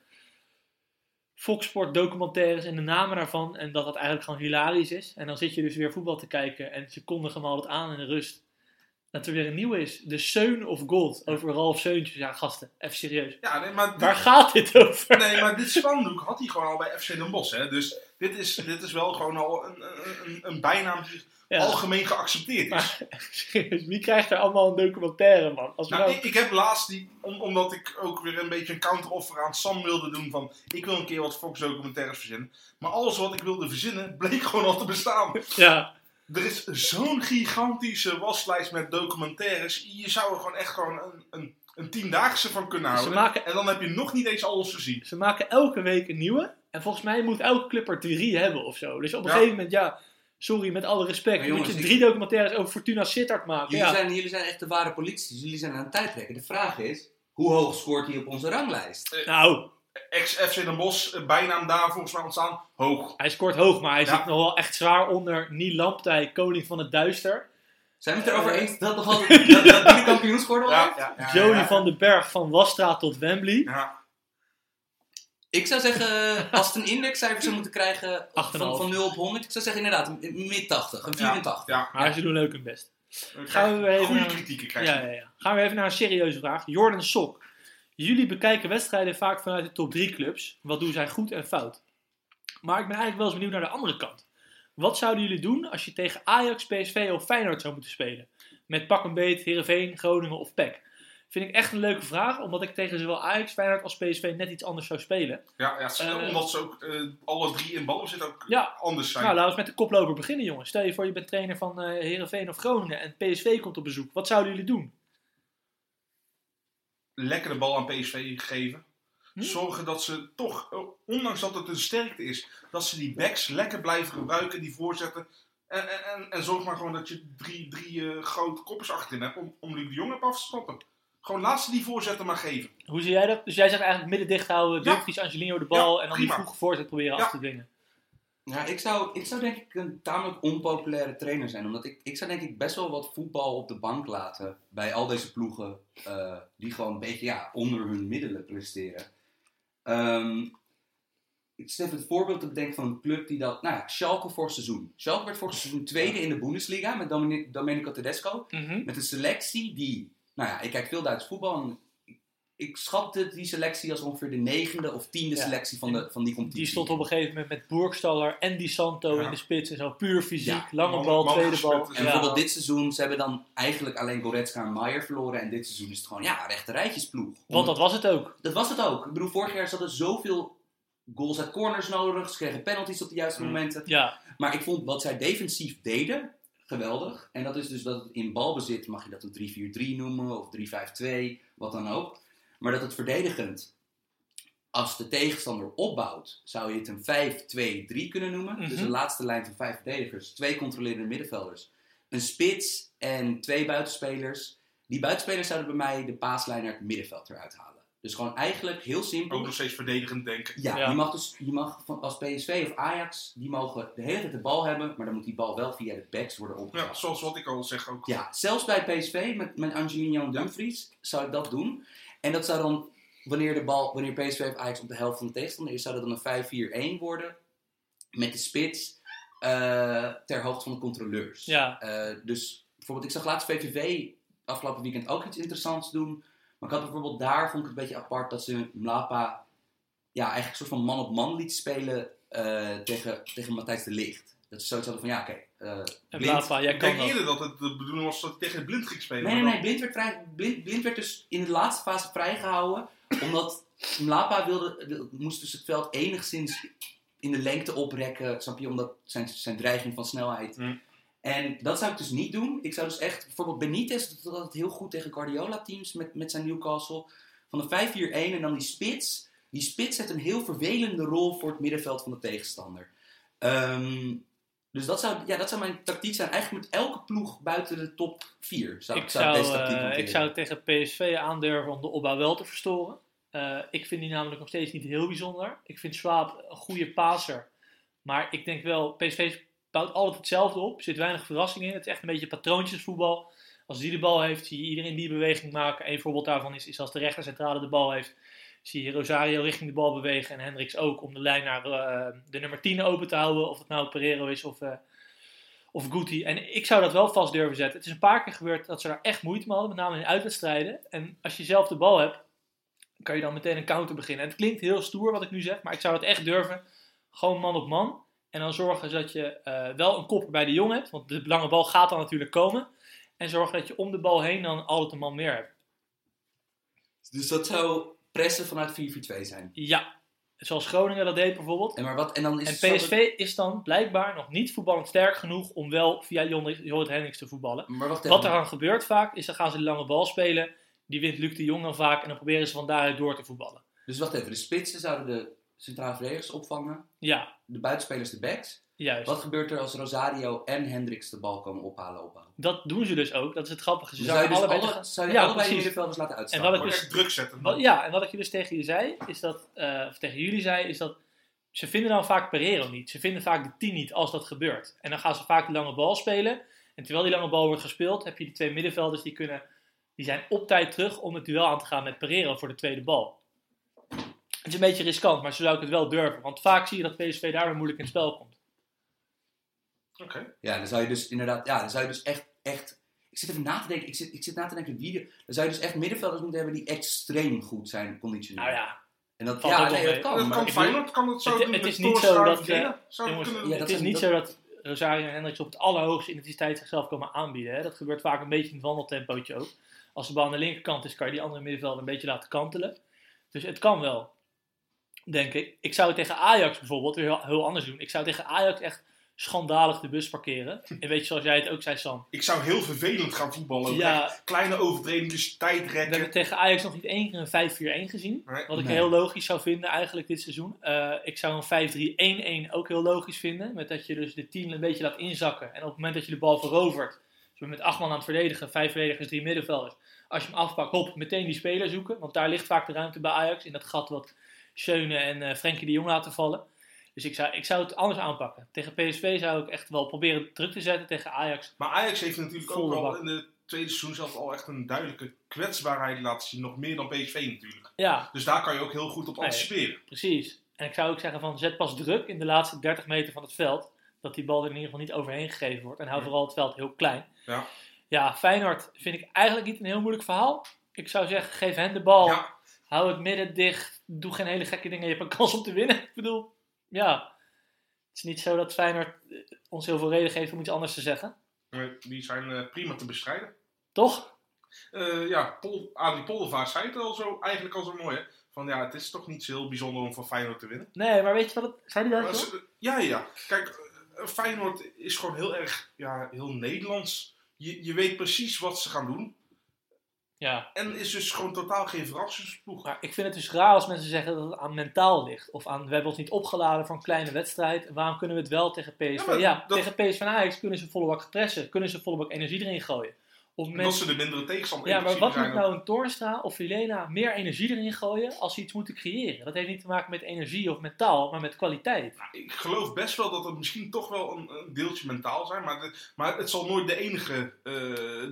Fox Sport documentaires en de namen daarvan. En dat dat eigenlijk gewoon hilarisch is. En dan zit je dus weer voetbal te kijken en ze kondigen hem altijd aan in de rust. Dat er weer een nieuwe is. De Seun of Gold. Over Ralf Seuntjes. Ja, gasten. Even serieus. Ja, nee, maar waar gaat dit over? Nee, maar dit spandoek had hij gewoon al bij FC Den Bosch. Hè? Dus dit is wel gewoon al een bijnaam die algemeen geaccepteerd is. Maar, wie krijgt er allemaal een documentaire, man? Als nou, ik heb laatst omdat ik ook weer een beetje een counteroffer aan Sam wilde doen van... Ik wil een keer wat Fox documentaires verzinnen. Maar alles wat ik wilde verzinnen bleek gewoon al te bestaan. Ja. Er is zo'n gigantische waslijst met documentaires. Je zou er gewoon echt een 10-daagse van kunnen houden. En dan heb je nog niet eens alles gezien. Ze maken elke week een nieuwe. En volgens mij moet elke club er 3 hebben of zo. Dus op een gegeven moment, sorry, met alle respect. Maar jongens, moet je 3 documentaires over Fortuna Sittard maken. Jullie zijn echt de ware politici. Jullie zijn aan het tijdrekken. De vraag is, hoe hoog scoort hij op onze ranglijst? Ex-FC Den Bosch, bijnaam daar volgens mij ontstaan, hoog. Hij scoort hoog, maar hij zit nog wel echt zwaar onder Nilamtai, koning van het duister. Zijn we het erover eens dat nog altijd die kampioen scoorde al heeft? Ja, Johnny van den Berg van Wasstraat tot Wembley. Ja. Ik zou zeggen, als het een indexcijfer zou moeten krijgen van 0 op 100, ik zou zeggen inderdaad een mid-80, een 84. Ja. Maar ze doen leuk hun best. Goede kritieken krijgen. Gaan we even naar een serieuze vraag. Jordan Sok. Jullie bekijken wedstrijden vaak vanuit de top 3 clubs. Wat doen zij goed en fout? Maar ik ben eigenlijk wel eens benieuwd naar de andere kant. Wat zouden jullie doen als je tegen Ajax, PSV of Feyenoord zou moeten spelen? Met pak en beet, Heerenveen, Groningen of PEC? Vind ik echt een leuke vraag, omdat ik tegen zowel Ajax, Feyenoord als PSV net iets anders zou spelen. Ja, omdat ze ook alle 3 in ballen zitten ook anders zijn. Nou, laten we eens met de koploper beginnen, jongens. Stel je voor, je bent trainer van Heerenveen of Groningen en PSV komt op bezoek. Wat zouden jullie doen? Lekker de bal aan PSV geven. Zorgen dat ze toch, ondanks dat het een sterkte is, dat ze die backs lekker blijven gebruiken, die voorzetten. En zorg maar gewoon dat je 3 grote koppers achterin hebt om Luc de Jong op af te stoppen. Gewoon laat ze die voorzetten maar geven. Hoe zie jij dat? Dus jij zegt eigenlijk midden dicht houden, Dumfries, Angelino de bal en dan prima. Die vroege voorzet proberen af te dwingen. Ja, ik zou denk ik een tamelijk onpopulaire trainer zijn. Omdat ik zou denk ik best wel wat voetbal op de bank laten bij al deze ploegen die gewoon een beetje onder hun middelen presteren. Ik stel even het voorbeeld te bedenken van een club die dat... Nou ja, Schalke vorig seizoen. Schalke werd vorig seizoen tweede in de Bundesliga met Domenico Tedesco. Mm-hmm. Met een selectie die... Nou ja, ik kijk veel Duits voetbal en ik schatte die selectie als ongeveer de 9e of 10e selectie van die competitie. Die stond op een gegeven moment met Burgstaller en Di Santo in de spits. En zo puur fysiek, lange bal, tweede bal. En bijvoorbeeld dit seizoen, ze hebben dan eigenlijk alleen Goretzka en Maier verloren. En dit seizoen is het gewoon, rechterrijtjesploeg. Want dat was het ook. Dat was het ook. Ik bedoel, vorig jaar zat er zoveel goals uit corners nodig. Ze kregen penalties op de juiste momenten. Ja. Maar ik vond wat zij defensief deden, geweldig. En dat is dus dat het in balbezit, mag je dat een 3-4-3 noemen of 3-5-2, wat dan ook. Maar dat het verdedigend, als de tegenstander opbouwt, zou je het een 5-2-3 kunnen noemen. Mm-hmm. Dus de laatste lijn van 5 verdedigers, 2 controlerende middenvelders. Een spits en 2 buitenspelers. Die buitenspelers zouden bij mij de paaslijn naar het middenveld eruit halen. Dus gewoon eigenlijk heel simpel. Ook nog steeds verdedigend denken. Ja, je mag als PSV of Ajax, die mogen de hele tijd de bal hebben, maar dan moet die bal wel via de backs worden opgehaald. Ja, zoals wat ik al zeg ook. Ja, zelfs bij PSV met Angelino en Dumfries zou ik dat doen. En dat zou dan, wanneer PSV of Ajax op de helft van de tegenstander is, zou dat dan een 5-4-1 worden. Met de spits ter hoogte van de controleurs. Ja. Dus bijvoorbeeld, ik zag laatst VVV afgelopen weekend ook iets interessants doen. Maar ik had bijvoorbeeld daar, vond ik het een beetje apart, dat ze Mlapa eigenlijk een soort van man-op-man liet spelen tegen Matthijs de Ligt. Dat ze zoiets hadden van, ik denk eerder dat het de bedoeling was dat hij tegen Blind ging spelen. Nee, Blind werd dus in de laatste fase vrijgehouden. Omdat Mlapa moest dus het veld enigszins in de lengte oprekken. Snap je? Omdat zijn dreiging van snelheid. En dat zou ik dus niet doen. Ik zou dus echt, bijvoorbeeld Benitez, dat had het heel goed tegen Guardiola-teams met zijn Newcastle. Van de 5-4-1 en dan die spits. Die spits heeft een heel vervelende rol voor het middenveld van de tegenstander. Dus dat zou mijn tactiek zijn. Eigenlijk met elke ploeg buiten de top 4 zou deze tactiek hanteren. Ik zou tegen PSV aandurven om de opbouw wel te verstoren. Ik vind die namelijk nog steeds niet heel bijzonder. Ik vind Swaap een goede passer. Maar ik denk wel, PSV bouwt altijd hetzelfde op. Er zit weinig verrassing in. Het is echt een beetje patroontjesvoetbal. Als die de bal heeft, zie je iedereen die beweging maken. Een voorbeeld daarvan is als de rechter centrale de bal heeft, zie je Rosario richting de bal bewegen en Hendricks ook om de lijn naar de nummer 10 open te houden. Of het nou Pereiro is of Guti. En ik zou dat wel vast durven zetten. Het is een paar keer gebeurd dat ze daar echt moeite mee hadden, met name in uitwedstrijden. En als je zelf de bal hebt, kan je dan meteen een counter beginnen. En het klinkt heel stoer wat ik nu zeg, maar ik zou dat echt durven. Gewoon man op man. En dan zorgen dat je wel een kopper bij de jong hebt, want de lange bal gaat dan natuurlijk komen. En zorg dat je om de bal heen dan altijd een man meer hebt. Dus dat zou pressen vanuit 4-4-2 zijn? Ja. Zoals Groningen dat deed bijvoorbeeld. En PSV is dan blijkbaar nog niet voetballend sterk genoeg om wel via Jorrit Hendricks te voetballen. Maar wat er dan gebeurt vaak, is dan gaan ze de lange bal spelen. Die wint Luc de Jong dan vaak en dan proberen ze van daaruit door te voetballen. Dus wacht even, de spitsen zouden de centrale verdedigers opvangen. Ja. De buitenspelers de backs. Juist. Wat gebeurt er als Rosario en Hendricks de bal komen ophalen? Dat doen ze dus ook. Dat is het grappige. Ze zouden allebei de middenvelders laten uitstaan. En wat druk zetten. En wat ik je dus tegen je zei, is dat, of tegen jullie zei, is dat ze vinden dan vaak Pereiro niet. Ze vinden vaak de 10 niet als dat gebeurt. En dan gaan ze vaak de lange bal spelen. En terwijl die lange bal wordt gespeeld, heb je de twee middenvelders die zijn op tijd terug om het duel aan te gaan met Pereiro voor de tweede bal. Het is een beetje riskant, maar zo zou ik het wel durven. Want vaak zie je dat PSV daar weer moeilijk in het spel komt. Okay. Ja, dan zou je dus inderdaad, echt, ik zit na te denken wie dan zou je dus echt middenvelders moeten hebben die extreem goed zijn conditioneel. Nou ja. En dat valt dat kan. Maar dat kan het zo doen. Het is niet zo dat Rosario en Hendricks op het allerhoogste intensiteit zichzelf komen aanbieden. Hè. Dat gebeurt vaak een beetje in het wandeltempootje ook. Als de bal aan de linkerkant is, kan je die andere middenvelder een beetje laten kantelen. Dus het kan wel, denk ik. Ik zou het tegen Ajax bijvoorbeeld weer heel anders doen. Ik zou tegen Ajax echt schandalig de bus parkeren. En weet je, zoals jij het ook zei, Sam. Ik zou heel vervelend gaan voetballen. Ja. Kleine overtredingen, tijdrekken. We hebben tegen Ajax nog niet één keer een 5-4-1 gezien. Wat ik heel logisch zou vinden eigenlijk dit seizoen. Ik zou een 5-3-1-1 ook heel logisch vinden. Met dat je dus de 10 een beetje laat inzakken. En op het moment dat je de bal verovert. Dus met 8 man aan het verdedigen. 5 verdedigers, 3 middenvelders. Als je hem afpakt, hop, meteen die speler zoeken. Want daar ligt vaak de ruimte bij Ajax. In dat gat wat Schöne en Frenkie de Jong laten vallen. Dus ik zou het anders aanpakken. Tegen PSV zou ik echt wel proberen druk te zetten tegen Ajax. Maar Ajax heeft natuurlijk ook al in het tweede seizoen zelf al echt een duidelijke kwetsbaarheid laten zien. Nog meer dan PSV natuurlijk. Ja. Dus daar kan je ook heel goed op anticiperen. Precies. En ik zou ook zeggen van zet pas druk in de laatste 30 meter van het veld. Dat die bal er in ieder geval niet overheen gegeven wordt. En hou vooral het veld heel klein. Ja. Ja, Feyenoord vind ik eigenlijk niet een heel moeilijk verhaal. Ik zou zeggen geef hen de bal. Ja. Hou het midden dicht. Doe geen hele gekke dingen. Je hebt een kans om te winnen. Ik bedoel... Ja, het is niet zo dat Feyenoord ons heel veel reden geeft om iets anders te zeggen. Die zijn prima te bestrijden. Toch? Adrie Poldervaart zei het eigenlijk al zo mooi, hè? Van ja, het is toch niet zo heel bijzonder om van Feyenoord te winnen. Nee, maar weet je wat het... Zei die dat zo? Ja. Kijk, Feyenoord is gewoon heel erg, heel Nederlands. Je weet precies wat ze gaan doen. Ja. En is dus gewoon totaal geen verrassingsploeg. Maar ik vind het dus raar als mensen zeggen dat het aan mentaal ligt. Of aan, we hebben ons niet opgeladen voor een kleine wedstrijd. Waarom kunnen we het wel tegen PSV? Tegen PSV en Ajax kunnen ze volle bak pressen. Kunnen ze volle bak energie erin gooien. Omdat ze de mindere tegenstander energie maar wat moet nou een Toornstra of Vilena meer energie erin gooien als ze iets moeten creëren? Dat heeft niet te maken met energie of mentaal, maar met kwaliteit. Nou, ik geloof best wel dat het misschien toch wel een deeltje mentaal zijn. Maar het zal nooit de enige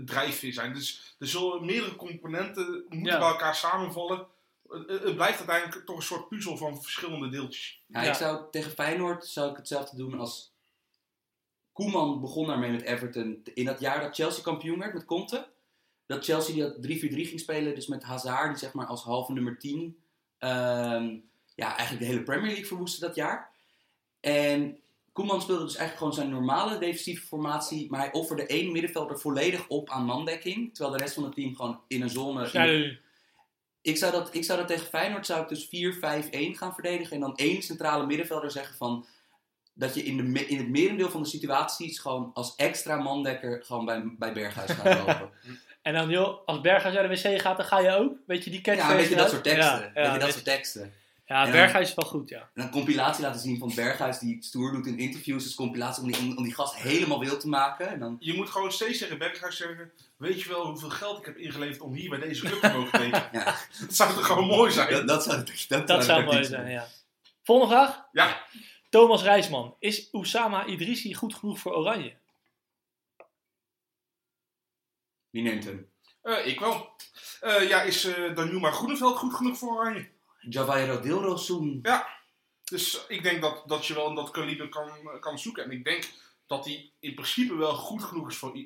drijfveer zijn. Dus er zullen meerdere componenten moeten bij elkaar samenvallen. Het blijft uiteindelijk toch een soort puzzel van verschillende deeltjes. Ja. Tegen Feyenoord zou ik hetzelfde doen als... Koeman begon daarmee met Everton in dat jaar dat Chelsea kampioen werd met Conte. Dat Chelsea die 3-4-3 ging spelen, dus met Hazard, die zeg maar als halve nummer 10 eigenlijk de hele Premier League verwoestte dat jaar. En Koeman speelde dus eigenlijk gewoon zijn normale defensieve formatie, maar hij offerde één middenvelder volledig op aan mandekking, terwijl de rest van het team gewoon in een zone... Nee. Ik zou dat tegen Feyenoord dus 4-5-1 gaan verdedigen en dan één centrale middenvelder zeggen van... dat je in het merendeel van de situaties gewoon als extra mandekker gewoon bij Berghuis gaat lopen. En dan joh, als Berghuis naar de wc gaat, dan ga je ook. Weet je die catchphrase? Ja, weet je dat soort teksten. Ja, Berghuis is wel goed, ja. En een compilatie laten zien van Berghuis die stoer doet in interviews. Dus compilatie om die gast helemaal wild te maken. En dan... Je moet gewoon steeds zeggen, Berghuis zeggen... Weet je wel hoeveel geld ik heb ingeleverd om hier bij deze club te mogen tekenen? Ja. Dat zou toch gewoon mooi zijn? Dat zou mooi zijn, ja. Volgende vraag? Ja. Thomas Rijsman. Is Oussama Idrissi goed genoeg voor Oranje? Wie neemt hem? Ik wel. Is Danjuma Groeneveld goed genoeg voor Oranje? Javairo Dilrosun. Ja, dus ik denk dat je wel in dat kaliber kan zoeken. En ik denk dat hij in principe wel goed genoeg is voor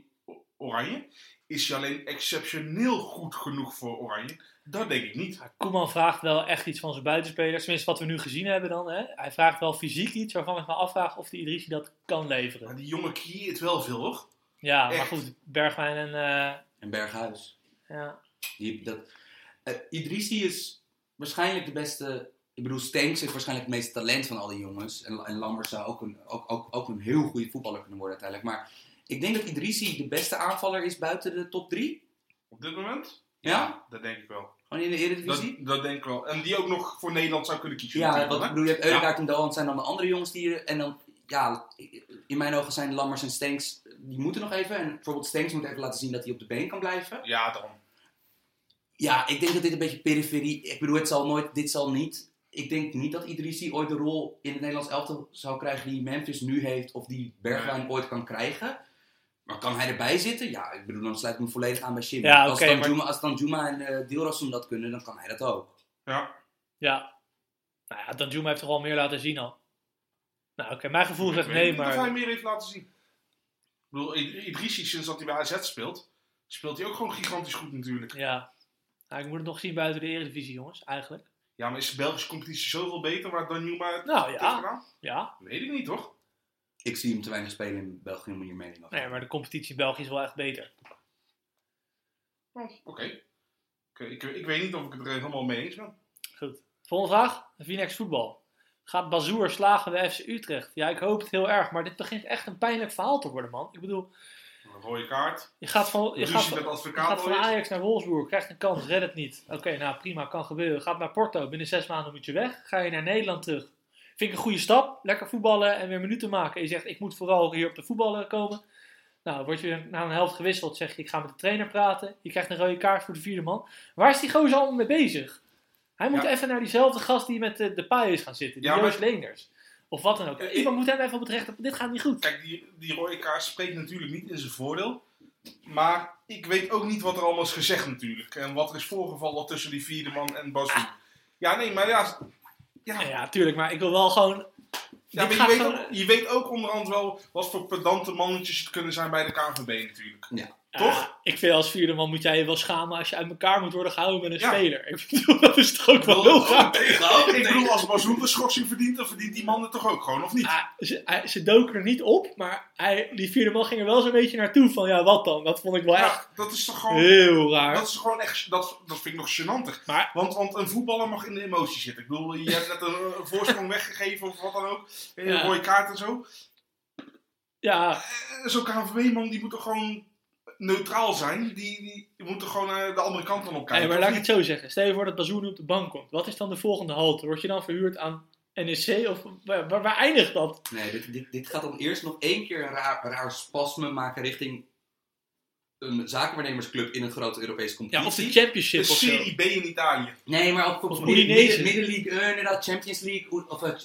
Oranje. Is hij alleen exceptioneel goed genoeg voor Oranje? Dat denk ik niet. Koeman vraagt wel echt iets van zijn buitenspelers. Tenminste, wat we nu gezien hebben dan. Hè? Hij vraagt wel fysiek iets waarvan ik me afvraag of die Idrissi dat kan leveren. Maar die jongen creëert wel veel, hoor. Ja, echt. Maar goed, Bergwijn en... En Berghuis. Ja. Idrissi is... waarschijnlijk de beste... Ik bedoel, Stenks is waarschijnlijk het meeste talent van al die jongens. En Lammers zou ook een heel goede voetballer kunnen worden uiteindelijk. Maar ik denk dat Idrissi de beste aanvaller is buiten de top 3. Op dit moment? Ja, dat denk ik wel. Gewoon in de Eredivisie? Dat denk ik wel. En die ook nog voor Nederland zou kunnen kiezen. Ja, wat ik bedoel, je hebt Eudegaard en Doan, zijn dan de andere jongens die hier... En dan, ja, in mijn ogen zijn Lammers en Stenks... Die moeten nog even. En bijvoorbeeld Stenks moet even laten zien dat hij op de been kan blijven. Ja, dan. Ja, ik denk dat dit een beetje periferie... Ik bedoel, het zal nooit... Dit zal niet... Ik denk niet dat Idrissi ooit de rol in het Nederlands elftal zou krijgen die Memphis nu heeft. Of die Bergwijn ooit kan krijgen. Maar kan hij erbij zitten? Ja, ik bedoel, dan sluit ik me volledig aan bij Jim. Ja, okay, als Danjuma en Dilrosun dat kunnen, dan kan hij dat ook. Ja. Nou ja, Danjuma heeft toch al meer laten zien al. Nou, oké. Mijn gevoel zegt nee, maar... Ik weet niet of hij meer heeft laten zien. Ik bedoel, Idrissi, sinds dat hij bij AZ speelt hij ook gewoon gigantisch goed natuurlijk. Ja. Nou, ik moet het nog zien buiten de Eredivisie, jongens, eigenlijk. Ja, maar is de Belgische competitie zoveel beter waar Danjuma het tegenaan? Ja. Weet ik niet, toch? Ik zie hem te weinig spelen in België, moet je mening over. Nee, maar de competitie in België is wel echt beter. Oh, oké. Ik weet niet of ik het er helemaal mee eens ben. Goed. Volgende vraag. Vinex voetbal. Gaat Bazoer slagen bij FC Utrecht? Ja, ik hoop het heel erg, maar dit begint echt een pijnlijk verhaal te worden, man. Ik bedoel... Een rode kaart. Je gaat van Ajax naar Wolfsburg, krijgt een kans, red het niet. Oké, nou prima, kan gebeuren. Gaat naar Porto, binnen 6 maanden moet je weg. Ga je naar Nederland terug. Vind ik een goede stap. Lekker voetballen en weer minuten maken. En je zegt, ik moet vooral hier op de voetballen komen. Nou, word je na een helft gewisseld, zeg je, ik ga met de trainer praten. Je krijgt een rode kaart voor de 4e man. Waar is die gozer allemaal mee bezig? Hij moet even naar diezelfde gast die met de paai is gaan zitten. Die Joost Leenders. Of wat dan ook. Iemand moet hem even op het recht. Dit gaat niet goed. Kijk, die rode kaart spreekt natuurlijk niet in zijn voordeel. Maar ik weet ook niet wat er allemaal is gezegd natuurlijk. En wat er is voorgevallen tussen die 4e man en Bas. Ja, nee, maar ja... Ja, tuurlijk. Maar ik wil wel gewoon... Ja, maar je weet ook onderhand wel wat voor pedante mannetjes het kunnen zijn bij de KNVB natuurlijk. Ja. Toch? Ik vind als 4e man moet jij je wel schamen als je uit elkaar moet worden gehouden met een speler. Ik bedoel, dat is toch ook wel heel raar. Ik bedoel, als Bazoer een schorsing verdient, dan verdient die man het toch ook gewoon, of niet? Ze doken er niet op, maar die 4e man ging er wel zo'n beetje naartoe van, ja, wat dan? Dat vond ik wel echt dat is toch gewoon, heel raar. Dat is gewoon echt, dat vind ik nog gênanter. Maar, want een voetballer mag in de emotie zitten. Ik bedoel, je hebt net een voorsprong weggegeven of wat dan ook. Een rode kaart en zo. Ja. Zo'n KNVB-man, die moet toch gewoon... neutraal zijn, die moeten gewoon de andere kant dan op kijken. Hey, maar laat ik het zo zeggen. Stel je voor dat Bazoer nu op de bank komt. Wat is dan de volgende halte? Word je dan verhuurd aan NEC? Of waar eindigt dat? Nee, dit gaat dan eerst nog 1 keer een raar spasme maken richting een zakenwaarnemersclub in een grote Europese competitie. Ja, of de Championship of zo. De Serie B in Italië. Nee, maar ook Udinese. Middenleague, inderdaad, Champions League,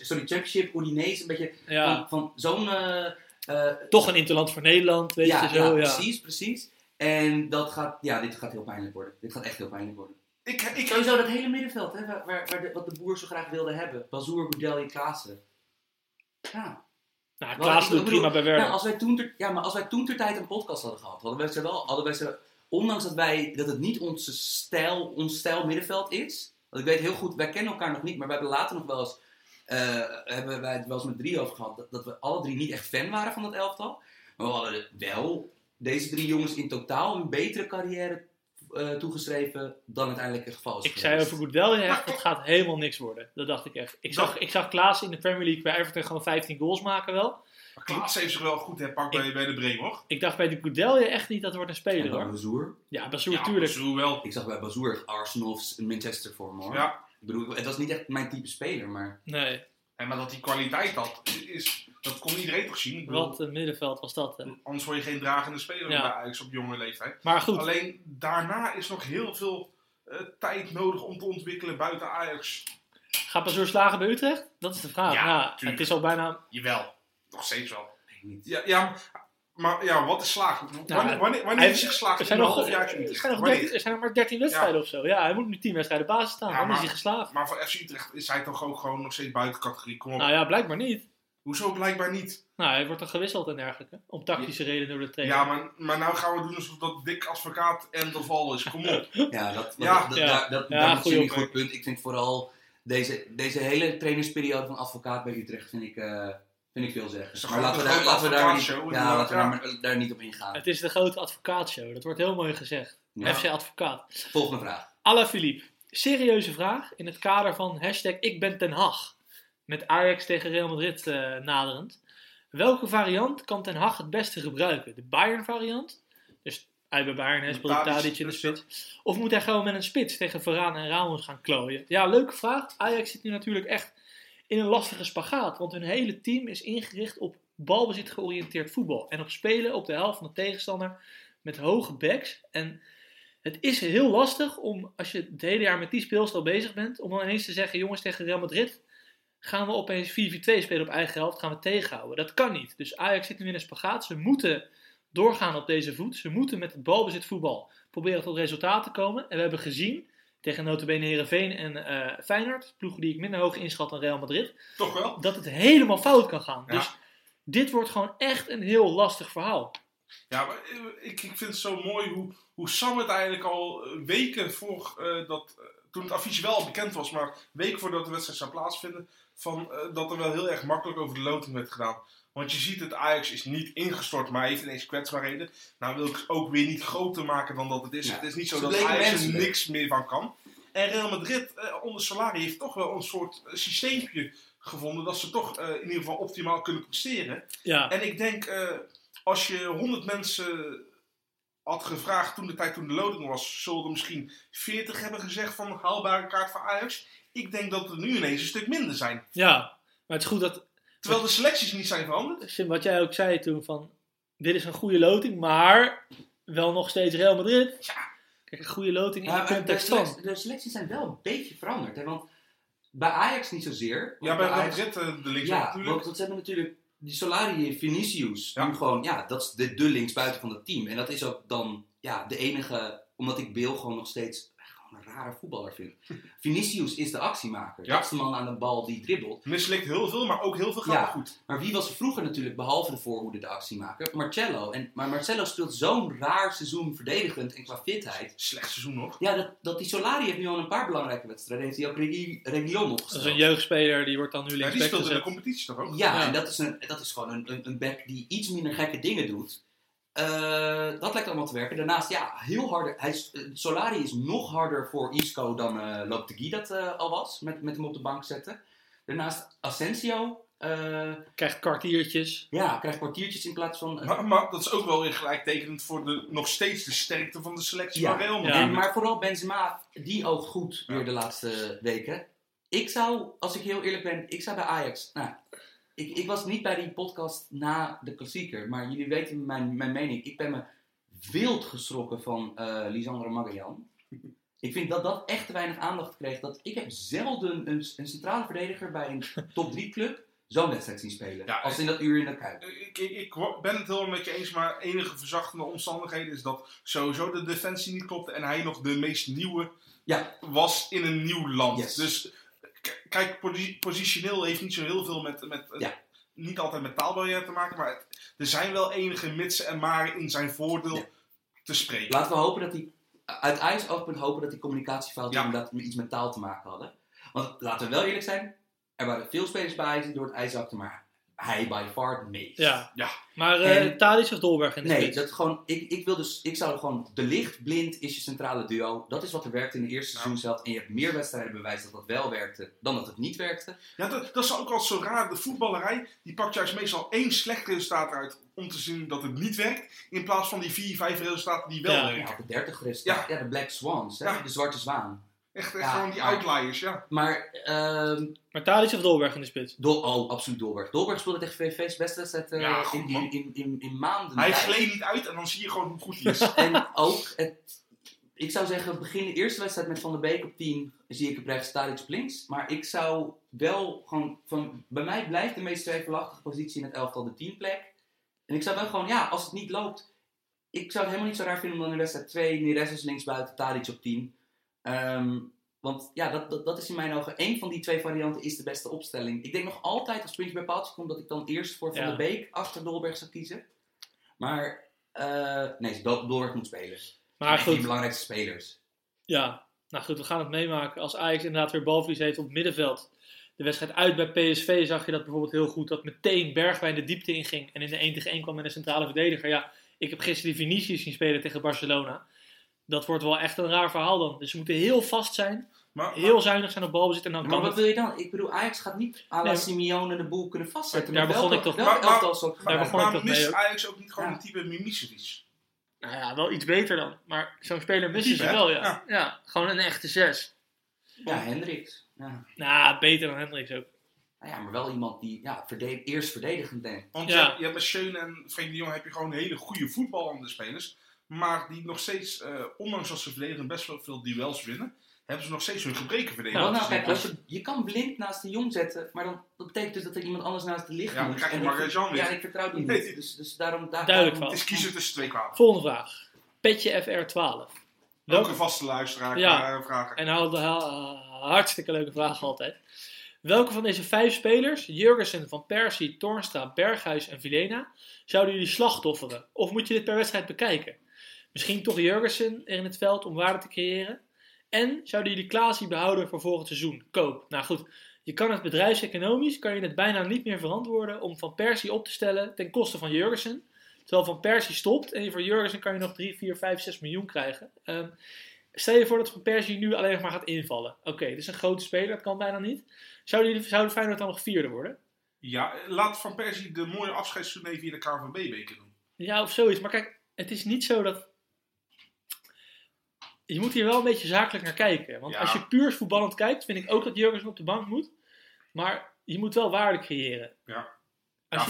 Championship, Udinese, een beetje van zo'n... toch een interland voor Nederland, weet je zo. Ja, precies. En dat gaat... Ja, dit gaat heel pijnlijk worden. Dit gaat echt heel pijnlijk worden. Sowieso dat hele middenveld, hè, wat de boer zo graag wilde hebben. Bazoer, Boudel en Klaassen. Ja. Nou, Klaassen doet prima bij Werder. Maar als wij toen ter tijd een podcast hadden gehad, hadden wij ze... Ondanks dat het niet ons stijl middenveld is. Want ik weet heel goed, wij kennen elkaar nog niet, maar wij hebben later nog wel eens... hebben wij het wel eens met 3 over gehad, dat we alle 3 niet echt fan waren van dat elftal. Maar we hadden wel deze 3 jongens in totaal een betere carrière toegeschreven dan uiteindelijk het geval is. Ik zei over Goodell, dat gaat helemaal niks worden. Dat dacht ik echt. Ik zag Klaas in de Premier League bij Everton gewoon 15 goals maken wel. Maar Klaas heeft zich wel goed herpakt bij de Bremen, hoor. Ik dacht bij de Goodell echt niet, dat wordt een speler, hoor. Bazoer? Ja, Bazoer, ja, tuurlijk. Bazoer wel. Ik zag bij Bazoer Arsenal en Manchester voor me, hoor. Ja. Ik bedoel, het was niet echt mijn type speler, maar... Nee. En maar dat die kwaliteit had, dat kon iedereen toch zien. Wat een middenveld was dat, hè? Anders word je geen dragende speler bij Ajax op jonge leeftijd. Maar goed. Alleen daarna is nog heel veel tijd nodig om te ontwikkelen buiten Ajax. Gaat Bazoer slagen bij Utrecht? Dat is de vraag. Ja, het is al bijna... Jawel, nog steeds wel. Nee, ja, maar ja, wat is slagen? Wanneer is hij geslaagd? Er zijn nog maar 13 wedstrijden of zo. Ja, hij moet nu 10 wedstrijden basis staan. Ja, is hij geslaagd. Maar voor FC Utrecht is hij toch ook gewoon nog steeds buiten categorie? Kom op. Nou ja, blijkbaar niet. Hoezo blijkbaar niet? Nou, hij wordt dan gewisseld en dergelijke. Om tactische redenen door de trainer. Ja, maar nou gaan we doen alsof dat Dick Advocaat en de val is. Kom op. Dat is een goed punt. Ik vind vooral deze hele trainersperiode van Advocaat bij Utrecht vind ik... vind ik veel zeggen. Maar laten we daar niet op ingaan. Het is de grote advocaatshow. Dat wordt heel mooi gezegd. Ja. FC Advocaat. Volgende vraag. Alaphilippe. Serieuze vraag in het kader van hashtag Ik ben Ten Hag. Met Ajax tegen Real Madrid naderend. Welke variant kan Ten Hag het beste gebruiken? De Bayern variant? Dus hij bij Bayern speelt Tadic in de spits. Of moet hij gewoon met een spits tegen Varane en Ramos gaan klooien? Ja, leuke vraag. Ajax zit nu natuurlijk echt... in een lastige spagaat, want hun hele team is ingericht op balbezit georiënteerd voetbal. En op spelen op de helft van de tegenstander met hoge backs. En het is heel lastig om, als je het hele jaar met die speelstijl bezig bent, om dan ineens te zeggen, jongens, tegen Real Madrid gaan we opeens 4-4-2 spelen op eigen helft, gaan we tegenhouden. Dat kan niet. Dus Ajax zit nu in een spagaat. Ze moeten doorgaan op deze voet. Ze moeten met het balbezit voetbal proberen tot resultaat te komen. En we hebben gezien... tegen notabene Heerenveen en Feyenoord, ploegen die ik minder hoog inschat dan Real Madrid, toch wel? Dat het helemaal fout kan gaan. Ja. Dus dit wordt gewoon echt een heel lastig verhaal. Ja, maar ik vind het zo mooi hoe Sam het eigenlijk al weken voor toen het affiche wel bekend was, maar weken voordat de wedstrijd zou plaatsvinden, dat er wel heel erg makkelijk over de loting werd gedaan. Want je ziet het, Ajax is niet ingestort, maar heeft ineens kwetsbaarheden. Nou wil ik ook weer niet groter maken dan dat het is. Ja. Het is niet zo dat Ajax er niks meer van kan. En Real Madrid onder Solari heeft toch wel een soort systeempje gevonden. Dat ze toch in ieder geval optimaal kunnen presteren. Ja. En ik denk, als je 100 mensen had gevraagd toen de loting was, zullen er misschien 40 hebben gezegd van haalbare kaart voor Ajax. Ik denk dat er nu ineens een stuk minder zijn. Ja, maar het is goed dat... terwijl de selecties niet zijn veranderd. Sim, wat jij ook zei toen van... dit is een goede loting, maar... wel nog steeds Real Madrid. Ja. Kijk, een goede loting in de context van. De selecties zijn wel een beetje veranderd. Hè? Want bij Ajax niet zozeer. Ja, bij Ajax, Madrid de links natuurlijk. Want ze hebben natuurlijk... die Solari en Vinicius. Ja. Gewoon, dat is de linksbuiten van het team. En dat is ook dan de enige... omdat ik Beel gewoon nog steeds... een rare voetballer vind. Vinicius is de actiemaker. Ja. Dat is de man aan de bal die dribbelt. Mislukt heel veel, maar ook heel veel gaat goed. Maar wie was vroeger natuurlijk, behalve de voorhoede, de actiemaker? Marcelo. Maar Marcelo speelt zo'n raar seizoen verdedigend en qua fitheid. Slecht seizoen nog. Ja, dat die Solari heeft nu al een paar belangrijke wedstrijden. Heeft hij ook Reguilón opgesteld. Dat is een jeugdspeler, die wordt dan nu linksback. Ja, die speelt in de competitie toch ook? Ja, en dat is gewoon een back die iets minder gekke dingen doet. Dat lijkt allemaal te werken. Daarnaast, heel harder. Solari is nog harder voor Isco dan Lopetegui dat al was. Met hem op de bank zetten. Daarnaast Asensio. Krijgt kwartiertjes. Ja, krijgt kwartiertjes in plaats van... Maar dat is ook wel weer gelijktekenend voor nog steeds de sterkte van de selectie van Real Madrid. Maar vooral Benzema, die oogt goed weer de laatste weken. Ik zou, als ik heel eerlijk ben, bij Ajax... Nou, Ik was niet bij die podcast na de klassieker, maar jullie weten mijn mening. Ik ben me wild geschrokken van Lisandro Magallan. Ik vind dat echt te weinig aandacht kreeg. Ik heb zelden een centrale verdediger bij een top 3 club zo'n wedstrijd zien spelen. Ja, als in dat uur in de Kuip. Ik ben het helemaal met je eens, maar enige verzachtende omstandigheden is dat sowieso de defensie niet klopte en hij nog de meest nieuwe was in een nieuw land. Yes. Dus... Kijk, positioneel heeft niet zo heel veel niet altijd met taalbarrière te maken, maar er zijn wel enige mitsen en maren in zijn voordeel te spreken. Laten we hopen dat die, uit Ajax oogpunt hopen dat die communicatiefouten omdat we iets met taal te maken hadden. Want laten we wel eerlijk zijn, er waren veel spelers bij Ajax die door het ijs zakten, maar hij by far het meest. Ja. Ja. Maar Tadić of Dolberg in de spits? Nee, dat gewoon, ik zou gewoon... De Ligt, Blind is je centrale duo. Dat is wat er werkte in de eerste seizoen zelf. En je hebt meer wedstrijden bewijs dat dat wel werkte dan dat het niet werkte. Ja, dat is ook altijd zo raar. De voetballerij, die pakt juist meestal één slecht resultaat uit om te zien dat het niet werkt. In plaats van die 4-5 resultaten die wel werken. Ja, de 30 resultaten. Ja, de Black Swans. Hè? Ja. De zwarte zwaan. Echt gewoon die outliers, ja. Maar Tadić of Dolberg in de spits? Absoluut Dolberg. Dolberg speelde tegen VVV's beste wedstrijd in maanden. Hij gleed niet uit en dan zie je gewoon hoe goed hij is. En ook, ik zou zeggen, begin de eerste wedstrijd met Van der Beek op 10 zie ik op rechts, Tadić op links. Maar ik zou wel gewoon, bij mij blijft de meest twijfelachtige positie in het elftal de 10 plek. En ik zou wel gewoon, als het niet loopt, ik zou het helemaal niet zo raar vinden om dan in wedstrijd 2, Neres is links buiten, Tadić op 10. Want dat is in mijn ogen, één van die twee varianten is de beste opstelling. Ik denk nog altijd, als puntje bij paaltje komt, dat ik dan eerst voor Van der Beek achter Dolberg zou kiezen. Maar Dolberg moet spelen. Maar goed, die belangrijkste spelers. Ja, nou goed, we gaan het meemaken. Als Ajax inderdaad weer balverlies heeft op het middenveld. De wedstrijd uit bij PSV zag je dat bijvoorbeeld heel goed. Dat meteen Bergwijn de diepte inging en in de 1 tegen 1 kwam met een centrale verdediger. Ja, ik heb gisteren die Vinicius zien spelen tegen Barcelona. Dat wordt wel echt een raar verhaal dan. Dus ze moeten heel vast zijn. Heel zuinig zijn op balbezit. En dan maar wat wil je dan? Ik bedoel, Ajax gaat niet à la Simeone de boel kunnen vastzetten. Daar begon ik toch mee. Maar mist Ajax ook niet gewoon een type Mimicevic? Nou ja, wel iets beter dan. Maar zo'n speler missen ze wel, ja. Gewoon een echte 6. Ja, Hendricks. Ja. Nou, beter dan Hendricks ook. Nou ja, maar wel iemand die eerst verdedigend denkt. Want je hebt met Schöne en Frenkie de Jong heb je gewoon hele goede voetballende spelers. Maar die nog steeds, ondanks dat ze verdedigend best wel veel duels winnen, hebben ze nog steeds hun gebreken verdedigd. Je kan Blind naast de Jong zetten, maar dat betekent dus dat er iemand anders naast de Ligt moet. Ja, dan krijg je Marjan weer. Ja, ik vertrouw die niet. Dus daarom het is kiezen tussen twee kwamen. Volgende vraag. Petje FR12. Welke vaste luisteraar vragen. En hartstikke leuke vraag altijd. Welke van deze 5 spelers, Jurgensen, Van Persie, Toornstra, Berghuis en Vilena, zouden jullie slachtofferen? Of moet je dit per wedstrijd bekijken? Misschien toch Jurgensen in het veld om waarde te creëren. En zouden jullie Klaasie behouden voor volgend seizoen? Koop. Nou goed, je kan het bedrijfseconomisch kan je het bijna niet meer verantwoorden om Van Persie op te stellen ten koste van Jurgensen. Terwijl Van Persie stopt en voor Jurgensen kan je nog 3, 4, 5, 6 miljoen krijgen. Stel je voor dat Van Persie nu alleen maar gaat invallen. Oké, dit is een grote speler, dat kan bijna niet. Zouden Feyenoord dan nog 4e worden? Ja, laat Van Persie de mooie afscheidstournee via de KNVB-beker doen. Ja, of zoiets. Maar kijk, het is niet zo dat... Je moet hier wel een beetje zakelijk naar kijken. Want als je puur voetballend kijkt, vind ik ook dat Jurgensen op de bank moet. Maar je moet wel waarde creëren. Ja. Als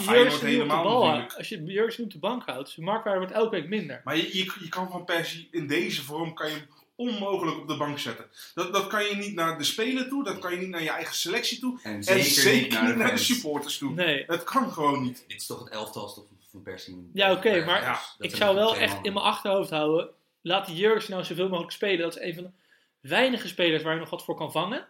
je Jurgensen op de bank houdt, zijn marktwaarde wordt elke week minder. Maar je kan Van Persie in deze vorm kan je hem onmogelijk op de bank zetten. Dat kan je niet naar de speler toe, dat kan je niet naar je eigen selectie toe. En zeker niet naar de supporters toe. Nee. Dat kan gewoon niet. Dit is toch het elftal toch Van Persie? Ja, oké, maar ik zou wel echt in mijn achterhoofd houden. Laat die Jurgensen nou zoveel mogelijk spelen. Dat is een van de weinige spelers waar je nog wat voor kan vangen.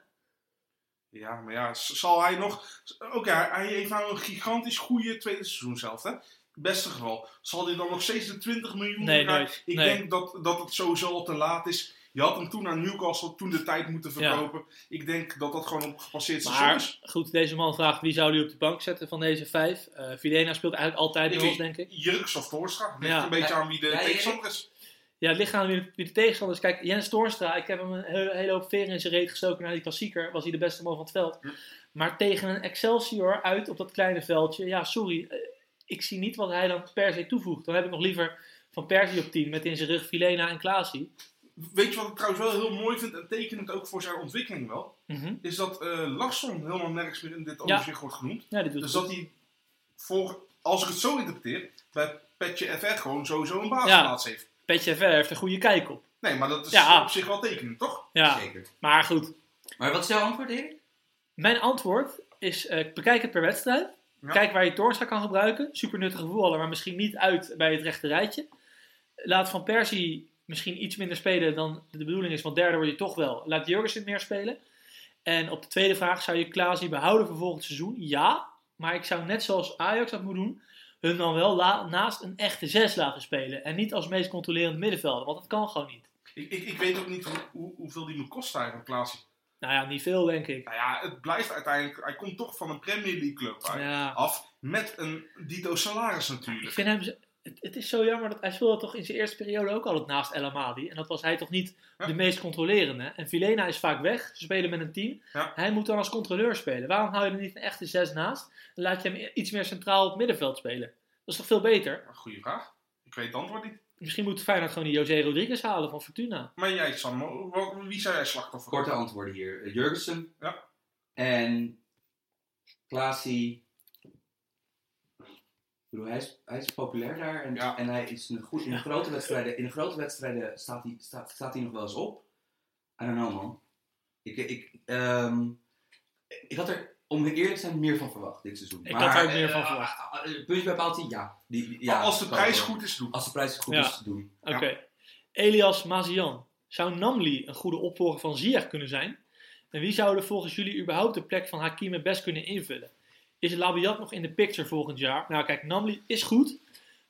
Ja, maar zal hij nog... Hij heeft nou een gigantisch goede tweede seizoen zelf, hè? Beste geval. Zal hij dan nog steeds de 20 miljoen krijgen? Ik denk dat het sowieso al te laat is. Je had hem toen aan Newcastle, toen de tijd moeten verkopen. Ja. Ik denk dat dat gewoon op gepasseerd seizoen is. Maar goed, deze man vraagt wie zou hij op de bank zetten van deze 5. Vilena speelt eigenlijk altijd bij ons, denk ik. Jurks of Toornstra. Ligt een beetje aan wie de tegenstander is. Ja, het ligt aan wie de tegenstanders. Kijk, Jens Toornstra, ik heb hem een hele hoop veren in zijn reet gestoken naar die klassieker. Was hij de beste man van het veld. Maar tegen een Excelsior uit op dat kleine veldje. Ja, sorry. Ik zie niet wat hij dan per se toevoegt. Dan heb ik nog liever Van Persie op 10 met in zijn rug Vilena en Klaasie. Weet je wat ik trouwens wel heel mooi vind en tekenend ook voor zijn ontwikkeling wel? Mm-hmm. Is dat Larsson helemaal nergens meer in dit overzicht wordt genoemd. Ja, dus dat hij, als ik het zo interpreteer, bij Petje FR gewoon sowieso een basisplaats heeft. Petje FR heeft een goede kijk op. Nee, maar dat is op zich wel tekenend, toch? Ja, zeker. Maar goed. Maar wat is jouw antwoord, Erik? Mijn antwoord is, bekijk het per wedstrijd. Ja. Kijk waar je Toornstra kan gebruiken. Super nuttige voetballer, maar misschien niet uit bij het rechte rijtje. Laat Van Persie misschien iets minder spelen dan de bedoeling is, want derde word je toch wel. Laat Jurgensen meer spelen. En op de tweede vraag, zou je Klaasie behouden voor volgend seizoen? Ja, maar ik zou net zoals Ajax dat moet doen, hun dan wel naast een echte 6 laten spelen. En niet als meest controlerend middenvelder, want dat kan gewoon niet. Ik weet ook niet hoeveel die moet kosten eigenlijk, Klaasie. Nou ja, niet veel denk ik. Nou ja, het blijft uiteindelijk... Hij komt toch van een Premier League club af. Met een dito salaris natuurlijk. Ik vind hem... Het is zo jammer dat hij speelde toch in zijn eerste periode ook altijd naast El Amadi. En dat was hij toch niet de meest controlerende. En Vilena is vaak weg. Ze spelen met een team. Ja. Hij moet dan als controleur spelen. Waarom hou je er niet een echte 6 naast? En laat je hem iets meer centraal op het middenveld spelen. Dat is toch veel beter? Goeie vraag. Ik weet het antwoord niet. Misschien moet Feyenoord gewoon die José Rodriguez halen van Fortuna. Maar jij, Sam, wie zou jij slachtoffer? Korte antwoorden hier. Jurgensen. Ja. En Klaasie. Hij is populair daar en, en hij is goed in de grote wedstrijden. In de grote wedstrijden staat hij nog wel eens op. I don't know, man. Ik had er, om eerlijk te zijn, meer van verwacht dit seizoen. Ik had er ook meer van verwacht. Puntje bij paaltje, als de prijs goed is, doen. Als de prijs goed is, doen. Oké. Elias Mazian. Zou Namli een goede opvolger van Ziyech kunnen zijn? En wie zou er volgens jullie überhaupt de plek van Hakim het best kunnen invullen? Is Labiat nog in de picture volgend jaar? Nou kijk, Namli is goed.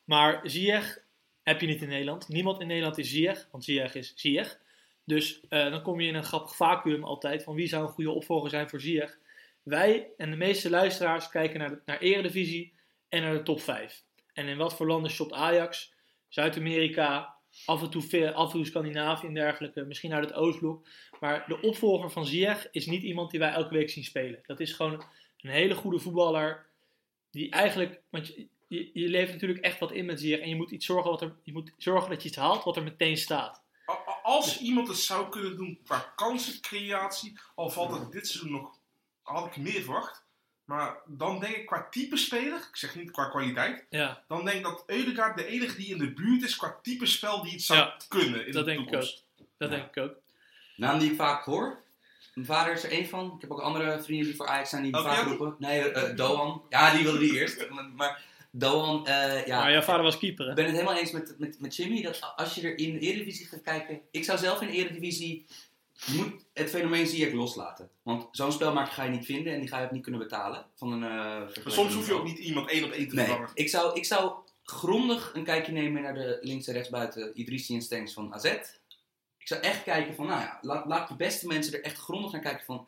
Maar Ziyech heb je niet in Nederland. Niemand in Nederland is Ziyech. Want Ziyech is Ziyech. Dus dan kom je in een grappig vacuüm altijd. Van wie zou een goede opvolger zijn voor Ziyech? Wij en de meeste luisteraars kijken naar Eredivisie. En naar de top 5. En in wat voor landen shopt Ajax? Zuid-Amerika. Af en toe Scandinavië en dergelijke. Misschien uit het Oostblok. Maar de opvolger van Ziyech is niet iemand die wij elke week zien spelen. Dat is gewoon... een hele goede voetballer die eigenlijk, want je levert natuurlijk echt wat in met Ziyech en je moet zorgen dat je iets haalt wat er meteen staat. Als iemand het zou kunnen doen qua kansencreatie, al valt het dit seizoen nog, had ik meer verwacht, maar dan denk ik qua type speler, ik zeg niet qua kwaliteit, dan denk ik dat Ødegaard de enige die in de buurt is qua type spel die het zou kunnen in de toekomst. Dat denk ik ook. Naam die ik vaak hoor. Mijn vader is er één van. Ik heb ook andere vrienden die voor Ajax zijn die vaak roepen. Nee, Doan. Ja, die wilde die eerst. Maar Doan, Maar jouw vader was keeper, hè? Ik ben het helemaal eens met Jimmy. Dat als je er in de Eredivisie gaat kijken... Ik zou zelf in de Eredivisie... moet het fenomeen Ziyech loslaten. Want zo'n spelmaker ga je niet vinden... en die ga je ook niet kunnen betalen. Van een, maar soms hoef je ook niet iemand 1-op-1 te vangen. Ik zou grondig een kijkje nemen... naar de links- en rechtsbuiten... Idrissi en Stengs van AZ... Ik zou echt kijken van, laat de beste mensen er echt grondig naar kijken van...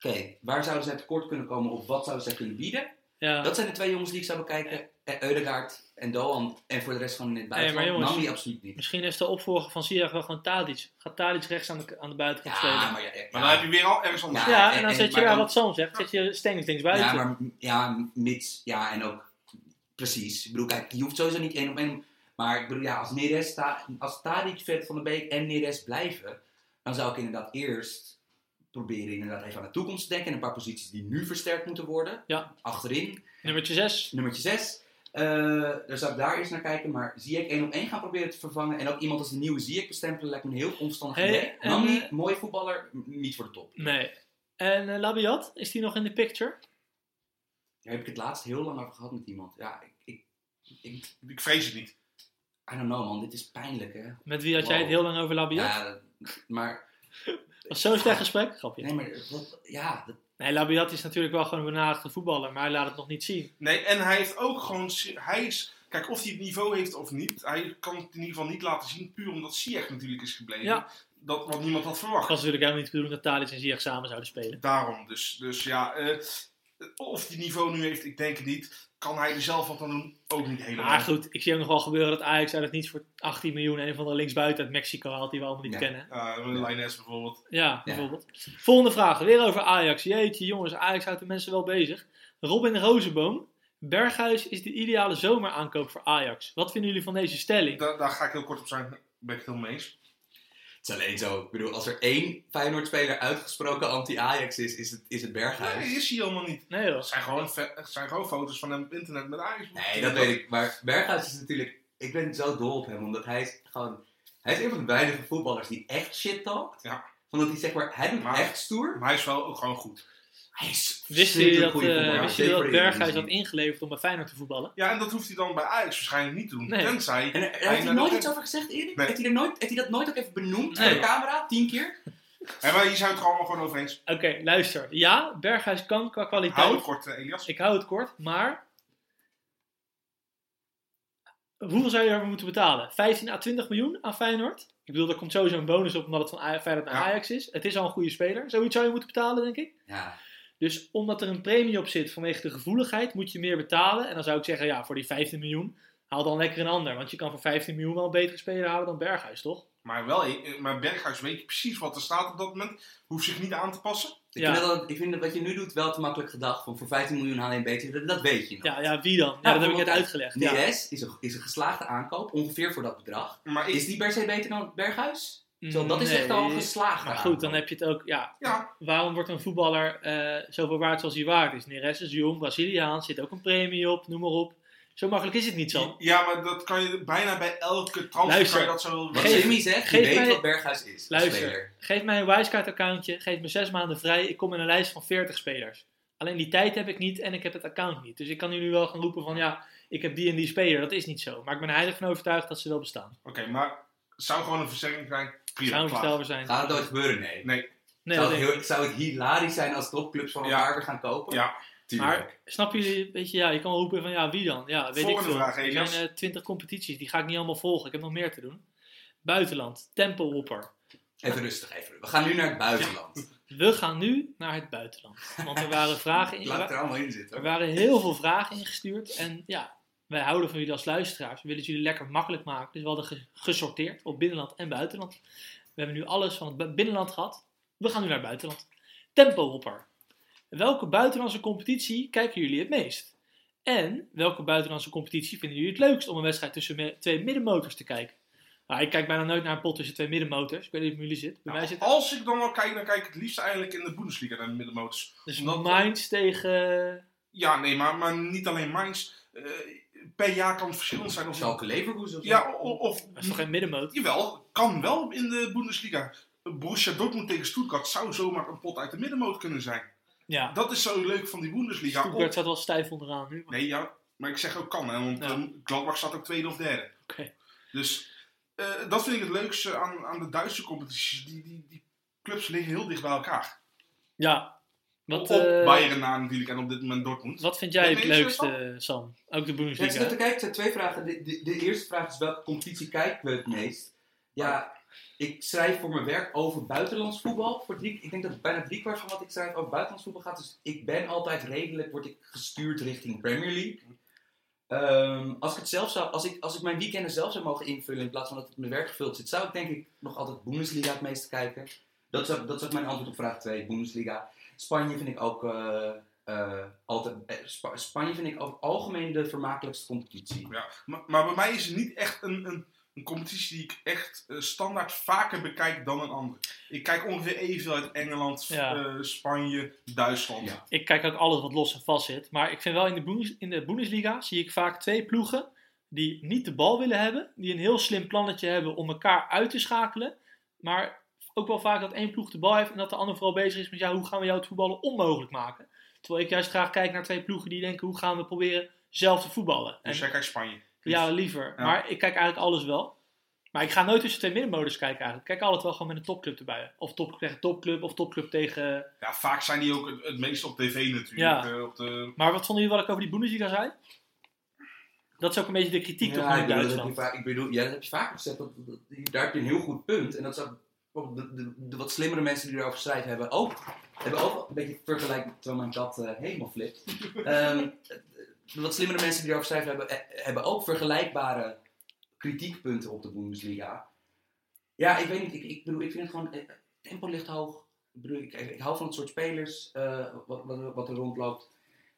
Oké, waar zouden zij tekort kunnen komen of wat zouden zij kunnen bieden? Ja. Dat zijn de twee jongens die ik zou bekijken. Ødegaard en Doan. En voor de rest van het buitenland nam die absoluut niet. Misschien is de opvolger van Ziyech wel gewoon Tadic. Gaat Tadic rechts aan de buitenkant spelen. Maar dan heb je weer al ergens anders. En dan zet je daar wat Sam zegt. Zet je Stengs links buiten. Mits. Ja, en ook. Precies. Ik bedoel, kijk, je hoeft sowieso niet 1-op-1... Maar ik bedoel, als Tadic, Vet van de Beek en Neres blijven, dan zou ik inderdaad eerst proberen even aan de toekomst te denken. En een paar posities die nu versterkt moeten worden. Ja. Achterin. Nummertje 6. Daar zou ik daar eerst naar kijken. Maar Ziyech 1-op-1 gaan proberen te vervangen. En ook iemand als de nieuwe Ziyech bestempelen lijkt me een heel onverstandig idee. Namelijk, mooie voetballer, niet voor de top. Nee. En Labiat, is die nog in de picture? Daar heb ik het laatst heel lang over gehad met iemand. Ja, ik vrees het niet. I don't know, man, dit is pijnlijk, hè? Met wie had jij het heel lang over Labiat? Ja, maar... was zo'n slecht gesprek? Grapje. Nee, maar... Nee, Labiat is natuurlijk wel gewoon een benadigde voetballer, maar hij laat het nog niet zien. Nee, en hij heeft ook gewoon... Hij is... Kijk, of hij het niveau heeft of niet, hij kan het in ieder geval niet laten zien, puur omdat Ziyech natuurlijk is gebleven. Ja. Dat wat niemand had verwacht. Het was natuurlijk helemaal niet te doen dat Tadic en Ziyech samen zouden spelen. Daarom, of die niveau nu heeft, ik denk het niet. Kan hij er zelf wat aan doen? Ook niet helemaal. Maar goed, ik zie ook nog wel gebeuren dat Ajax uit het niet voor 18 miljoen een van de linksbuiten uit Mexico haalt die we allemaal niet kennen. Lainez bijvoorbeeld. Ja, bijvoorbeeld. Volgende vraag, weer over Ajax. Jeetje jongens, Ajax houdt de mensen wel bezig. Robin Rosenboom. Berghuis is de ideale zomeraankoop voor Ajax. Wat vinden jullie van deze stelling? Daar ga ik heel kort op zijn. Ben ik het helemaal mee eens. Het is alleen zo. Ik bedoel, als er één Feyenoord-speler uitgesproken anti-Ajax is, is het Berghuis. Nee, is hij helemaal niet. Nee, dat zijn gewoon foto's van hem op internet met Ajax. Nee, dat weet ik. Maar Berghuis is natuurlijk... Ik ben zo dol op hem, omdat hij is gewoon... Hij is een van de weinige voetballers die echt shit talkt. Ja. Omdat hij, zeg maar, hij doet echt stoer. Maar hij is wel ook gewoon goed. Hij is Wist je dat Berghuis had ingeleverd om bij Feyenoord te voetballen? Ja, en dat hoeft hij dan bij Ajax waarschijnlijk niet te doen. Nee. Tenzij... En heeft hij nooit iets over gezegd, Erik? Nee. Heeft hij dat nooit ook even benoemd voor de camera? 10 keer? En wij hier zijn het allemaal gewoon over eens. Oké, luister. Ja, Berghuis kan qua kwaliteit... Hou het kort, Elias. Ik hou het kort, maar... Hoeveel zou je daarvoor moeten betalen? 15 à 20 miljoen aan Feyenoord? Ik bedoel, er komt sowieso een bonus op omdat het van Feyenoord naar Ajax is. Het is al een goede speler. Zoiets zou je moeten betalen, denk ik. Ja. Dus omdat er een premie op zit vanwege de gevoeligheid, moet je meer betalen. En dan zou ik zeggen, ja, voor die 15 miljoen, haal dan lekker een ander. Want je kan voor 15 miljoen wel een betere speler halen dan Berghuis, toch? Maar Berghuis weet je precies wat er staat op dat moment. Hoeft zich niet aan te passen. Ik vind dat wat je nu doet wel te makkelijk gedacht. Van voor 15 miljoen haal je een beter. Dat weet je nog. Ja, wie dan? Ja, dat heb ik net uitgelegd. Neres is een geslaagde aankoop. Ongeveer voor dat bedrag. Maar is die per se beter dan Berghuis? Zo, dat is echt al geslaagd. Maar goed, dan heb je het ook. Ja. Waarom wordt een voetballer zoveel waard zoals hij waard is? Neres is jong, Braziliaan, zit ook een premie op, noem maar op. Zo makkelijk is het niet zo. Ja, maar dat kan je bijna bij elke transfer dat zo. Wat Jimmy zegt, je weet wat Berghuis is. Luister, geef mij een Wisecard accountje, geef me 6 maanden vrij, ik kom in een lijst van 40 spelers. Alleen die tijd heb ik niet en ik heb het account niet. Dus ik kan nu wel gaan roepen van ik heb die en die speler. Dat is niet zo. Maar ik ben er heilig van overtuigd dat ze wel bestaan. Oké, maar zou gewoon een verzekering zijn. Prima, zou een zijn. Gaat het ooit gebeuren? Nee. Zou het hilarisch zijn als topclubs van elkaar weer gaan kopen? Ja. Tuurlijk. Maar snap je, weet je, je kan wel roepen van wie dan? Ja, weet volgende ik veel. Vraag, er zijn 20 competities, die ga ik niet allemaal volgen. Ik heb nog meer te doen. Buitenland, tempelhopper. Even rustig, even. We gaan nu naar het buitenland. Ja. We gaan nu naar het buitenland. Want er waren vragen in. Laat er allemaal in zitten. Er waren heel veel vragen ingestuurd. En wij houden van jullie als luisteraars. We willen het jullie lekker makkelijk maken. Dus we hadden gesorteerd op binnenland en buitenland. We hebben nu alles van het binnenland gehad. We gaan nu naar het buitenland. Tempohopper. Welke buitenlandse competitie kijken jullie het meest? En welke buitenlandse competitie vinden jullie het leukst om een wedstrijd tussen twee middenmotors te kijken? Nou, ik kijk bijna nooit naar een pot tussen twee middenmotors. Ik weet niet of jullie zitten. Als ik dan wel kijk, dan kijk ik het liefst eigenlijk in de Bundesliga naar de middenmotors. Dus Mainz tegen... Ja, nee, maar niet alleen Mainz. Per jaar kan het verschillend zijn. Of... Schalke Leverkusen of zo? Ja, of... Dat is toch geen middenmotor? Jawel, kan wel in de Bundesliga. Borussia Dortmund tegen Stuttgart zou zomaar een pot uit de middenmotor kunnen zijn. Ja. Dat is zo leuk van die Bundesliga. Stuttgart staat wel stijf onderaan nu. Maar... Nee, maar ik zeg ook kan. Hè, want Gladbach staat ook tweede of derde. Okay. Dus dat vind ik het leukste aan de Duitse competities. Die clubs liggen heel dicht bij elkaar. Ja. Wat, op Bayern na natuurlijk en op dit moment Dortmund. Wat vind jij het leukste, Sam? Ook de Bundesliga? Ja, er zijn twee vragen. De eerste vraag is welke competitie kijken we het meest? Ja... Ik schrijf voor mijn werk over buitenlands voetbal. Ik denk dat bijna 3/4 van wat ik schrijf over buitenlands voetbal gaat. Dus ik ben altijd redelijk, word ik gestuurd richting Premier League. Als ik mijn weekenden zelf zou mogen invullen in plaats van dat het mijn werk gevuld zit, zou ik denk ik nog altijd Bundesliga het meeste kijken. Dat is ook mijn antwoord op vraag 2, Bundesliga. Spanje vind ik ook altijd. Spanje vind ik over algemeen de vermakelijkste competitie. Ja, maar bij mij is het niet echt een competitie die ik echt standaard vaker bekijk dan een andere. Ik kijk ongeveer evenveel uit Engeland, Spanje, Duitsland. Ja. Ik kijk ook alles wat los en vast zit. Maar ik vind wel in de Bundesliga zie ik vaak twee ploegen die niet de bal willen hebben. Die een heel slim plannetje hebben om elkaar uit te schakelen. Maar ook wel vaak dat één ploeg de bal heeft en dat de ander vooral bezig is met hoe gaan we jou het voetballen onmogelijk maken. Terwijl ik juist graag kijk naar twee ploegen die denken hoe gaan we proberen zelf te voetballen. Dus jij kijkt Spanje. Ja, liever. Ja. Maar ik kijk eigenlijk alles wel. Maar ik ga nooit tussen twee middenmodus kijken eigenlijk. Ik kijk altijd wel gewoon met een topclub erbij. Of topclub tegen topclub, of topclub tegen... Ja, vaak zijn die ook het meest op tv natuurlijk. Ja. Maar wat vonden jullie wat ik over die Bundesliga zei? Dat is ook een beetje de kritiek toch in Duitsland. Dat heb je vaak gezegd. Daar heb je een heel goed punt. En dat zou de wat slimmere mensen die erover schrijven hebben ook een beetje vergelijking terwijl mijn kat helemaal flipt. De wat slimmere mensen die erover schrijven hebben ook vergelijkbare kritiekpunten op de Bundesliga. Ja, ik weet niet. Ik vind het gewoon... tempo ligt hoog. Ik hou van het soort spelers wat er rondloopt.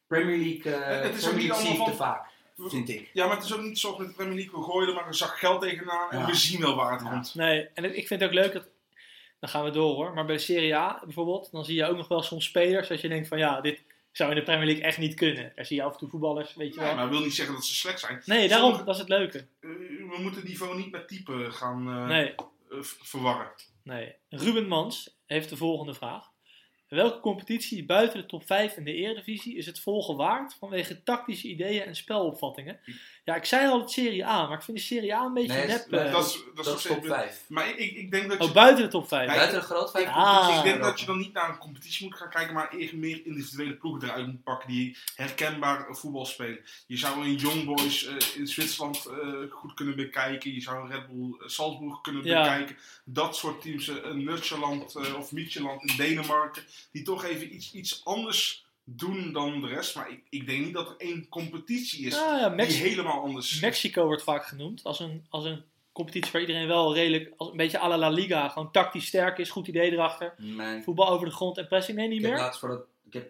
Premier League zie ik te vaak, vind ik. Ja, maar het is ook niet zo met de Premier League. We gooien er maar een zak geld tegenaan en we zien wel waar het komt. Nee, en ik vind het ook leuk dat... Dan gaan we door hoor. Maar bij de Serie A bijvoorbeeld, dan zie je ook nog wel soms spelers dat je denkt van dit... zou in de Premier League echt niet kunnen. Daar zie je af en toe voetballers, weet je wel. Maar dat wil niet zeggen dat ze slecht zijn. Nee, daarom, dat is het leuke. We moeten het niveau niet met type gaan verwarren. Nee. Ruben Mans heeft de volgende vraag. Welke competitie buiten de top 5 in de Eredivisie is het volgen waard vanwege tactische ideeën en spelopvattingen? Ja, ik zei al het Serie A, maar ik vind de Serie A een beetje nep. Dat is top 5. Maar ik denk dat je... buiten de top 5. Nou, buiten de groot 5. Ik denk dat je dan niet naar een competitie moet gaan kijken, maar meer individuele ploegen eruit moet pakken die herkenbaar voetbal spelen. Je zou een Young Boys in Zwitserland goed kunnen bekijken. Je zou een Red Bull Salzburg kunnen bekijken. Dat soort teams, een Nutscheland of Mietjeland in Denemarken, die toch even iets anders doen dan de rest. Maar ik denk niet dat er één competitie is die helemaal anders is. Mexico wordt vaak genoemd als een competitie waar iedereen wel redelijk, als een beetje à la La Liga, gewoon tactisch sterk is, goed idee erachter. Nee. Voetbal over de grond en pressing, nee, niet meer. Ik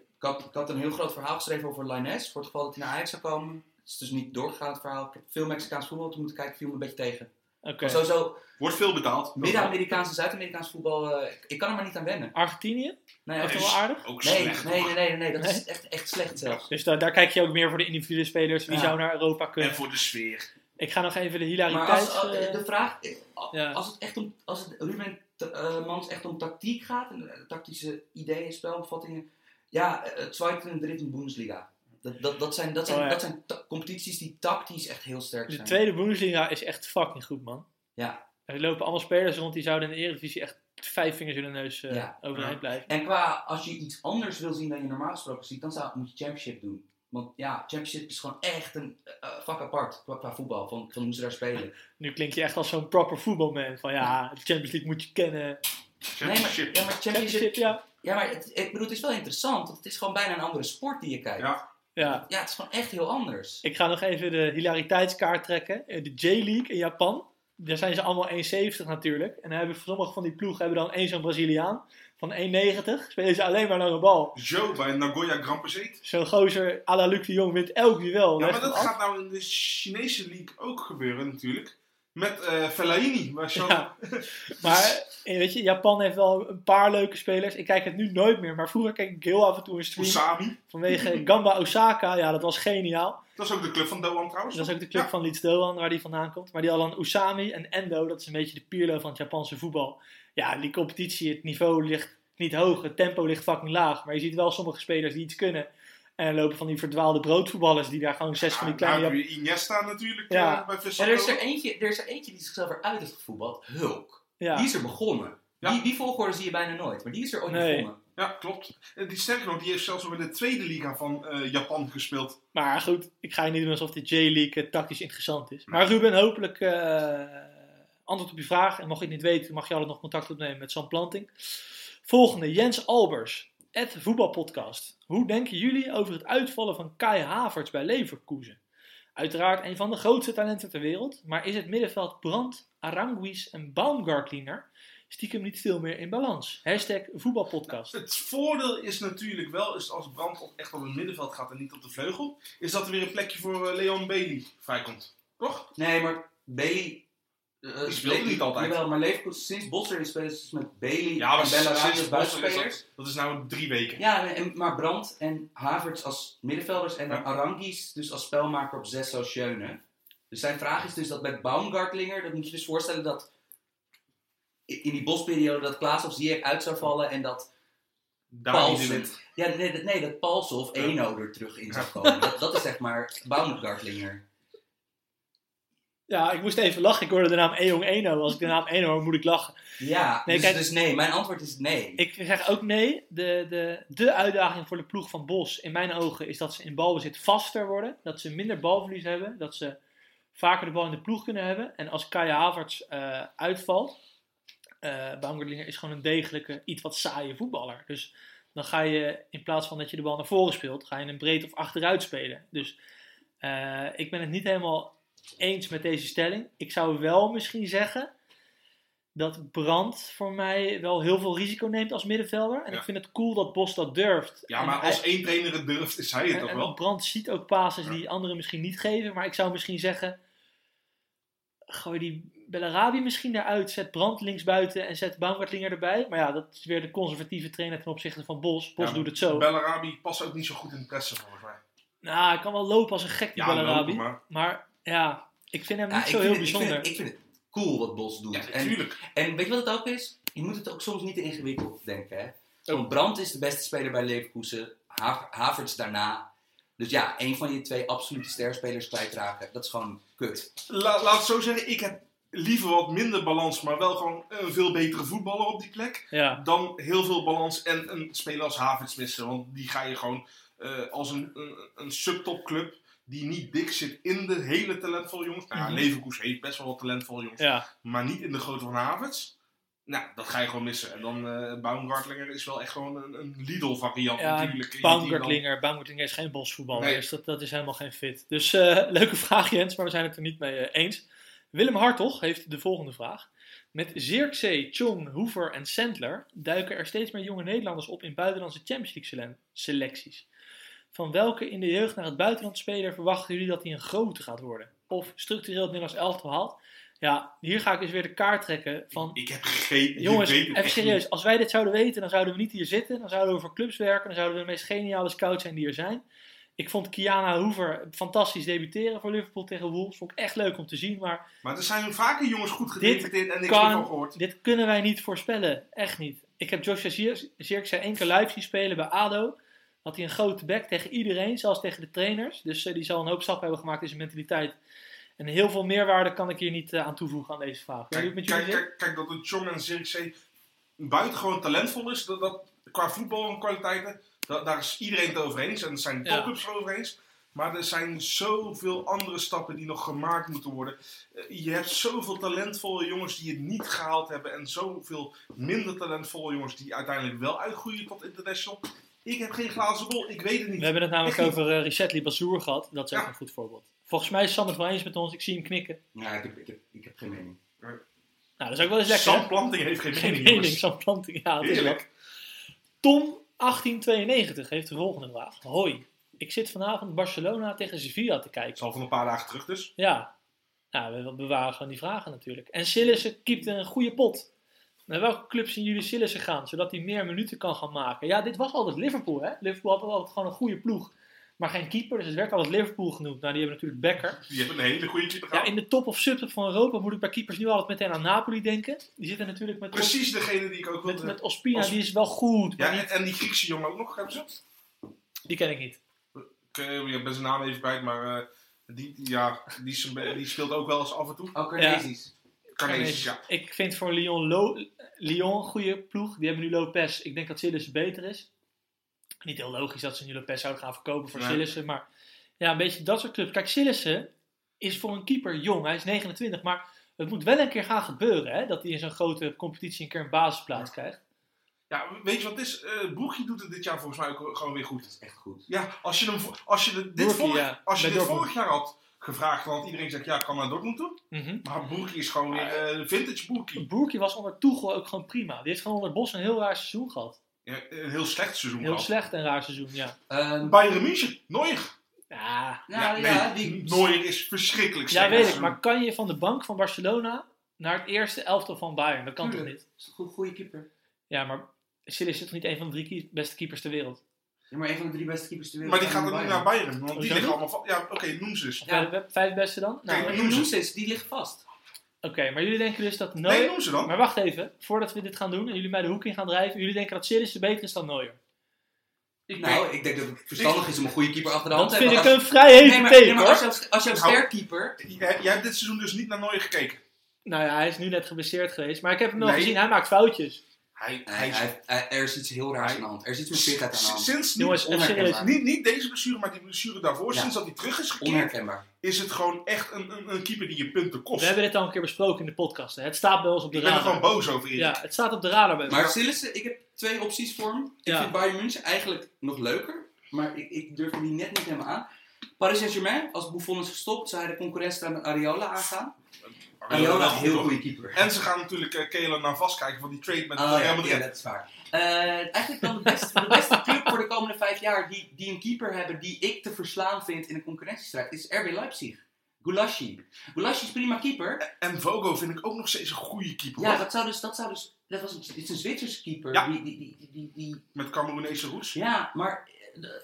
had een heel groot verhaal geschreven over Lainez, voor het geval dat hij naar Ajax zou komen. Het is dus niet doorgegaan het verhaal. Ik heb veel Mexicaans voetbal te moeten kijken, viel me een beetje tegen. Okay. Sowieso, wordt veel betaald. Midden-Amerikaans en Zuid-Amerikaans voetbal, ik kan er maar niet aan wennen. Argentinië? Nee, dat is wel aardig? Ook slecht, nee, dat is echt slecht zelfs. Dus daar kijk je ook meer voor de individuele spelers die zou naar Europa kunnen. En voor de sfeer. Ik ga nog even de hilariteit... Als het echt om tactiek gaat, tactische ideeën, spelopvattingen, Zweite en Dritte Bundesliga. Dat zijn competities die tactisch echt heel sterk zijn. De tweede Bundesliga is echt fucking goed, man. Ja. Er lopen allemaal spelers rond die zouden in de Eredivisie echt 5 vingers in de neus overeind blijven. En als je iets anders wil zien dan je normaal gesproken ziet, dan moet je Championship doen. Want Championship is gewoon echt een vak apart qua voetbal, van hoe ze daar spelen. Nu klink je echt als zo'n proper voetbalman, van de Champions League moet je kennen. Championship. Nee, maar Championship, ja. Ja, maar het is wel interessant, want het is gewoon bijna een andere sport die je kijkt. Ja, het is gewoon echt heel anders. Ik ga nog even de hilariteitskaart trekken. De J-League in Japan. Daar zijn ze allemaal 1,70 natuurlijk. En dan hebben sommige van die ploegen dan één zo'n Braziliaan van 1,90. Spelen ze alleen maar lange bal. Joe bij Nagoya Grampus 8. Zo'n gozer à la Luc de Jong wint elk duel. Ja, maar dat gaat nou in de Chinese league ook gebeuren natuurlijk. Met Fellaini. Maar weet je, Japan heeft wel een paar leuke spelers. Ik kijk het nu nooit meer, maar vroeger keek ik heel af en toe een stream. Osami. Vanwege Gamba Osaka. Ja, dat was geniaal. Dat is ook de club van Doan trouwens. Dat is ook de club van Leeds Doan, waar die vandaan komt. Maar die hadden dan Usami en Endo. Dat is een beetje de Pirlo van het Japanse voetbal. Ja, die competitie, het niveau ligt niet hoog. Het tempo ligt fucking laag. Maar je ziet wel sommige spelers die iets kunnen. En lopen van die verdwaalde broodvoetballers die daar gewoon 6 van die kleine... Nou, Iniesta natuurlijk. Ja. Bij er is er eentje die zichzelf eruit heeft gevoetbald. Hulk. Ja. Die is er begonnen. Ja. Die volgorde zie je bijna nooit. Maar die is er ooit begonnen. Ja, klopt. Sterker nog, die heeft zelfs al in de tweede liga van Japan gespeeld. Maar goed, ik ga je niet doen alsof de J-League tactisch interessant is. Maar Ruben, hopelijk antwoord op je vraag. En mocht je het niet weten, mag je altijd nog contact opnemen met Sam Planting. Volgende, Jens Albers. @voetbalpodcast. Hoe denken jullie over het uitvallen van Kai Havertz bij Leverkusen? Uiteraard een van de grootste talenten ter wereld. Maar is het middenveld Brandt, Aranguiz en Baumgartlinger stiekem niet veel meer in balans? #voetbalpodcast. Het voordeel is natuurlijk wel, is als Brandt echt op het middenveld gaat en niet op de vleugel, is dat er weer een plekje voor Leon Bailey vrijkomt. Toch? Nee, maar Bailey... Die speelt niet altijd. Jawel, maar Leverkusen sinds Bosser is dus met Bailey en Bellarijn als buitenspelers. Dat is nou 3 weken. Ja, maar Brandt en Havertz als middenvelders en Aranguiz dus als spelmaker op 6 als Schöne. Dus zijn vraag is dus dat bij Baumgartlinger, dat moet je dus voorstellen dat in die Bosperiode dat Klaas of Ziyech uit zou vallen en dat dat Paulsen of Eno er terug in zou komen. Dat is zeg maar Baumgartlinger. Ja, ik moest even lachen. Ik hoorde de naam Ejong Eno. Als ik de naam Eno hoor, moet ik lachen. Ja, nee, dus nee. Mijn antwoord is nee. Ik zeg ook nee. De uitdaging voor de ploeg van Bos, in mijn ogen, is dat ze in balbezit vaster worden. Dat ze minder balverlies hebben. Dat ze vaker de bal in de ploeg kunnen hebben. En als Kai Havertz uitvalt, Baumgartlinger is gewoon een degelijke, iets wat saaie voetballer. Dus dan ga je, in plaats van dat je de bal naar voren speelt, ga je hem breed of achteruit spelen. Dus ik ben het niet helemaal eens met deze stelling. Ik zou wel misschien zeggen dat Brandt voor mij wel heel veel risico neemt als middenvelder. En ik vind het cool dat Bos dat durft. Ja, maar als één trainer het durft, is hij het toch wel. Brandt ziet ook passes die anderen misschien niet geven. Maar ik zou misschien zeggen, gooi die Bellarabi misschien eruit. Zet Brandt linksbuiten en zet Baumgartlinger erbij. Maar ja, dat is weer de conservatieve trainer ten opzichte van Bos. Bos doet het zo. Bellarabi past ook niet zo goed in de pressen volgens mij. Nou, hij kan wel lopen als een gek, die Bellarabi. Maar... Ja, ik vind hem niet zo heel bijzonder. Ik vind het cool wat Bos doet. Ja, natuurlijk. En weet je wat het ook is? Je moet het ook soms niet te ingewikkeld denken. Hè? Brandt is de beste speler bij Leverkusen. Havertz daarna. Dus ja, één van je twee absolute sterspelers kwijtraken. Dat is gewoon kut. Laat het zo zeggen, ik heb liever wat minder balans, maar wel gewoon een veel betere voetballer op die plek. Ja. Dan heel veel balans en een speler als Havertz missen. Want die ga je gewoon als een subtopclub die niet dik zit in de hele talentvolle jongens. Nou, mm-hmm. Leverkusen heeft best wel wat talentvolle jongens. Ja. Maar niet in de grootte van Havertz. Nou, dat ga je gewoon missen. En dan Baumgartlinger is wel echt gewoon een Lidl-variant. Ja, Baumgartlinger is geen bosvoetballer. Nee. Dus dat is helemaal geen fit. Dus leuke vraag, Jens, maar we zijn het er niet mee eens. Willem Hartog heeft de volgende vraag. Met Zirkzee, Chong, Hoever en Sandler duiken er steeds meer jonge Nederlanders op in buitenlandse Champions League selecties. Van welke in de jeugd naar het buitenland speler verwachten jullie dat hij een grote gaat worden? Of structureel het Nederlands elftal haalt? Ja, hier ga ik dus weer de kaart trekken van... Ik heb geen... Jongens, even serieus. Niet. Als wij dit zouden weten, dan zouden we niet hier zitten. Dan zouden we voor clubs werken. Dan zouden we de meest geniale scouts zijn die er zijn. Ik vond Kiana Hoever fantastisch debuteren voor Liverpool tegen Wolves. Vond ik echt leuk om te zien, maar... Maar er zijn vaker jongens goed gedebuteerd en niks meer van gehoord. Dit kunnen wij niet voorspellen. Echt niet. Ik heb Joshua Zirkzee 1 keer live zien spelen bij ADO. Had hij een grote bek tegen iedereen, zelfs tegen de trainers. Dus die zal een hoop stap hebben gemaakt in zijn mentaliteit. En heel veel meerwaarde kan ik hier niet aan toevoegen aan deze vraag. Kijk, dat een Chong en Zirkzee buitengewoon talentvol is. Dat qua voetbal en kwaliteiten, daar is iedereen het over eens. En er zijn topclubs het over eens. Maar er zijn zoveel andere stappen die nog gemaakt moeten worden. Je hebt zoveel talentvolle jongens die het niet gehaald hebben. En zoveel minder talentvolle jongens die uiteindelijk wel uitgroeien tot international. Ik heb geen glazen bol, ik weet het niet. We hebben het namelijk over Resetli Bazour gehad. Dat is echt een goed voorbeeld. Volgens mij is Sam het wel eens met ons. Ik zie hem knikken. Ja, ik heb geen mening. Nou, dat is ook wel eens lekker. Sam Planting heeft geen mening. Sam Planting, ja, dat is lekker. Tom1892 heeft de volgende vraag. Hoi, ik zit vanavond Barcelona tegen Sevilla te kijken. Al van een paar dagen terug dus. Ja, nou, we bewaren gewoon die vragen natuurlijk. En Sillissen keept een goede pot. Naar welke club zien jullie Sillissen gaan, zodat hij meer minuten kan gaan maken? Ja, dit was altijd Liverpool, hè? Liverpool had altijd gewoon een goede ploeg. Maar geen keeper, dus het werd altijd Liverpool genoemd. Nou, die hebben natuurlijk Becker. Die hebben een hele goede keeper gehad. Ja, in de top of subtop van Europa moet ik bij keepers nu altijd meteen aan Napoli denken. Die zitten natuurlijk met... Precies degene die ik ook wil. Met Ospina, die is wel goed. Ja, niet... en die Griekse jongen ook nog, hebben ze? Die ken ik niet. Ik ben zijn naam even kwijt, maar die speelt ook wel eens af en toe. Oh, Carnesisch. Ja. Ik vind voor Lyon een goede ploeg. Die hebben nu Lopez. Ik denk dat Sillissen beter is. Niet heel logisch dat ze nu Lopez zouden gaan verkopen voor Sillissen. Maar ja, een beetje dat soort clubs. Kijk, Sillissen is voor een keeper jong. Hij is 29. Maar het moet wel een keer gaan gebeuren. Hè, dat hij in zo'n grote competitie een keer een basisplaats krijgt. Ja, weet je wat het is? Broekje doet het dit jaar volgens mij ook gewoon weer goed. Dat is echt goed. Ja, als je dit vorig jaar had... gevraagd, want iedereen zegt, ja, ik kan naar Dortmund toe. Mm-hmm. Maar Boerkie is gewoon weer vintage Boerkie. Boerkie was onder Tuchel ook gewoon prima. Die heeft gewoon onder Bos een heel raar seizoen gehad. Ja, een heel slecht seizoen gehad. Heel slecht en raar seizoen, ja. Bayern München, Neuer. Ja, Neuer is verschrikkelijk slecht. Ja, weet ik, maar kan je van de bank van Barcelona naar het eerste elftal van Bayern? Dat kan toch niet? Dat is een goede keeper. Ja, maar Sillissen is toch niet een van de 3 beste keepers ter wereld? Ja, maar een van de 3 beste keepers ter wereld. Maar die gaat er nu naar Bayern. Want die liggen allemaal vast. Ja, oké, noem ze eens. Ja, 5 beste dan? Nou, noem ze eens, die ligt vast. Oké, maar jullie denken dus dat Neuer... Nee, noem ze dan. Maar wacht even, voordat we dit gaan doen en jullie mij de hoek in gaan drijven. Jullie denken dat Sillissen beter is dan Neuer. Ik denk dat het verstandig is om een goede keeper achter de hand te hebben. Dat vind ik een vrij hete teken, hoor. Als je een sterk keeper... Jij hebt dit seizoen dus niet naar Neuer gekeken. Nou ja, hij is nu net geblesseerd geweest. Maar ik heb hem wel gezien, hij maakt foutjes. Er is iets heel raars aan de hand. Er is iets met fitheid aan de hand. Sinds niet deze blessure, maar die blessure daarvoor. Ja. Sinds dat hij terug is gekeerd, is het gewoon echt een keeper die je punten kost. We hebben dit al een keer besproken in de podcast. Hè. Het staat bij ons op de radar. Ik ben er gewoon boos over, Erik. Ja, het staat op de radar bij ons. Maar Sillissen, ik heb 2 opties voor hem. Ik vind Bayern München eigenlijk nog leuker. Maar ik durf hem die net niet helemaal aan. Paris Saint-Germain, als Buffon is gestopt, zou hij de concurrentie aan Areola aangaan. Areola is een heel goede keeper. En ze gaan natuurlijk Kelen naar vast kijken van die trade met Real Madrid. Ja, dat is waar. Eigenlijk dan de beste club voor de komende 5 jaar die een keeper hebben die ik te verslaan vind in de concurrentiestrijd is RB Leipzig. Gulaschi. Gulaschi is prima keeper. En Vogo vind ik ook nog steeds een goede keeper. Ja, dat was een Zwitserse keeper. Ja. Die met Cameroenese roots. Ja, maar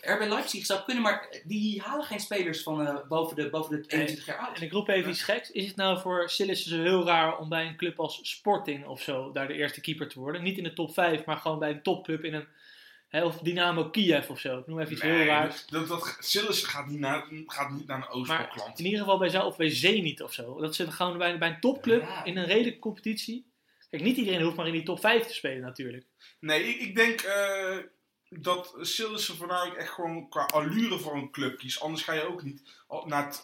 RB Leipzig zou kunnen, maar die halen geen spelers van boven de 21 jaar oud. En ik roep even iets geks. Is het nou voor Sillissen heel raar om bij een club als Sporting of zo daar de eerste keeper te worden? Niet in de top 5, maar gewoon bij een topclub in een... Of Dynamo Kiev of zo. Ik noem even iets heel raars. Sillissen gaat niet naar een Oostblok-klant. In ieder geval bij Zee, of bij Zee niet of zo. Dat ze gewoon bij een topclub in een redelijke competitie. Kijk, niet iedereen hoeft maar in die top 5 te spelen natuurlijk. Nee, ik denk dat Sillissen voornamelijk echt gewoon qua allure voor een club kiest. Anders ga je ook niet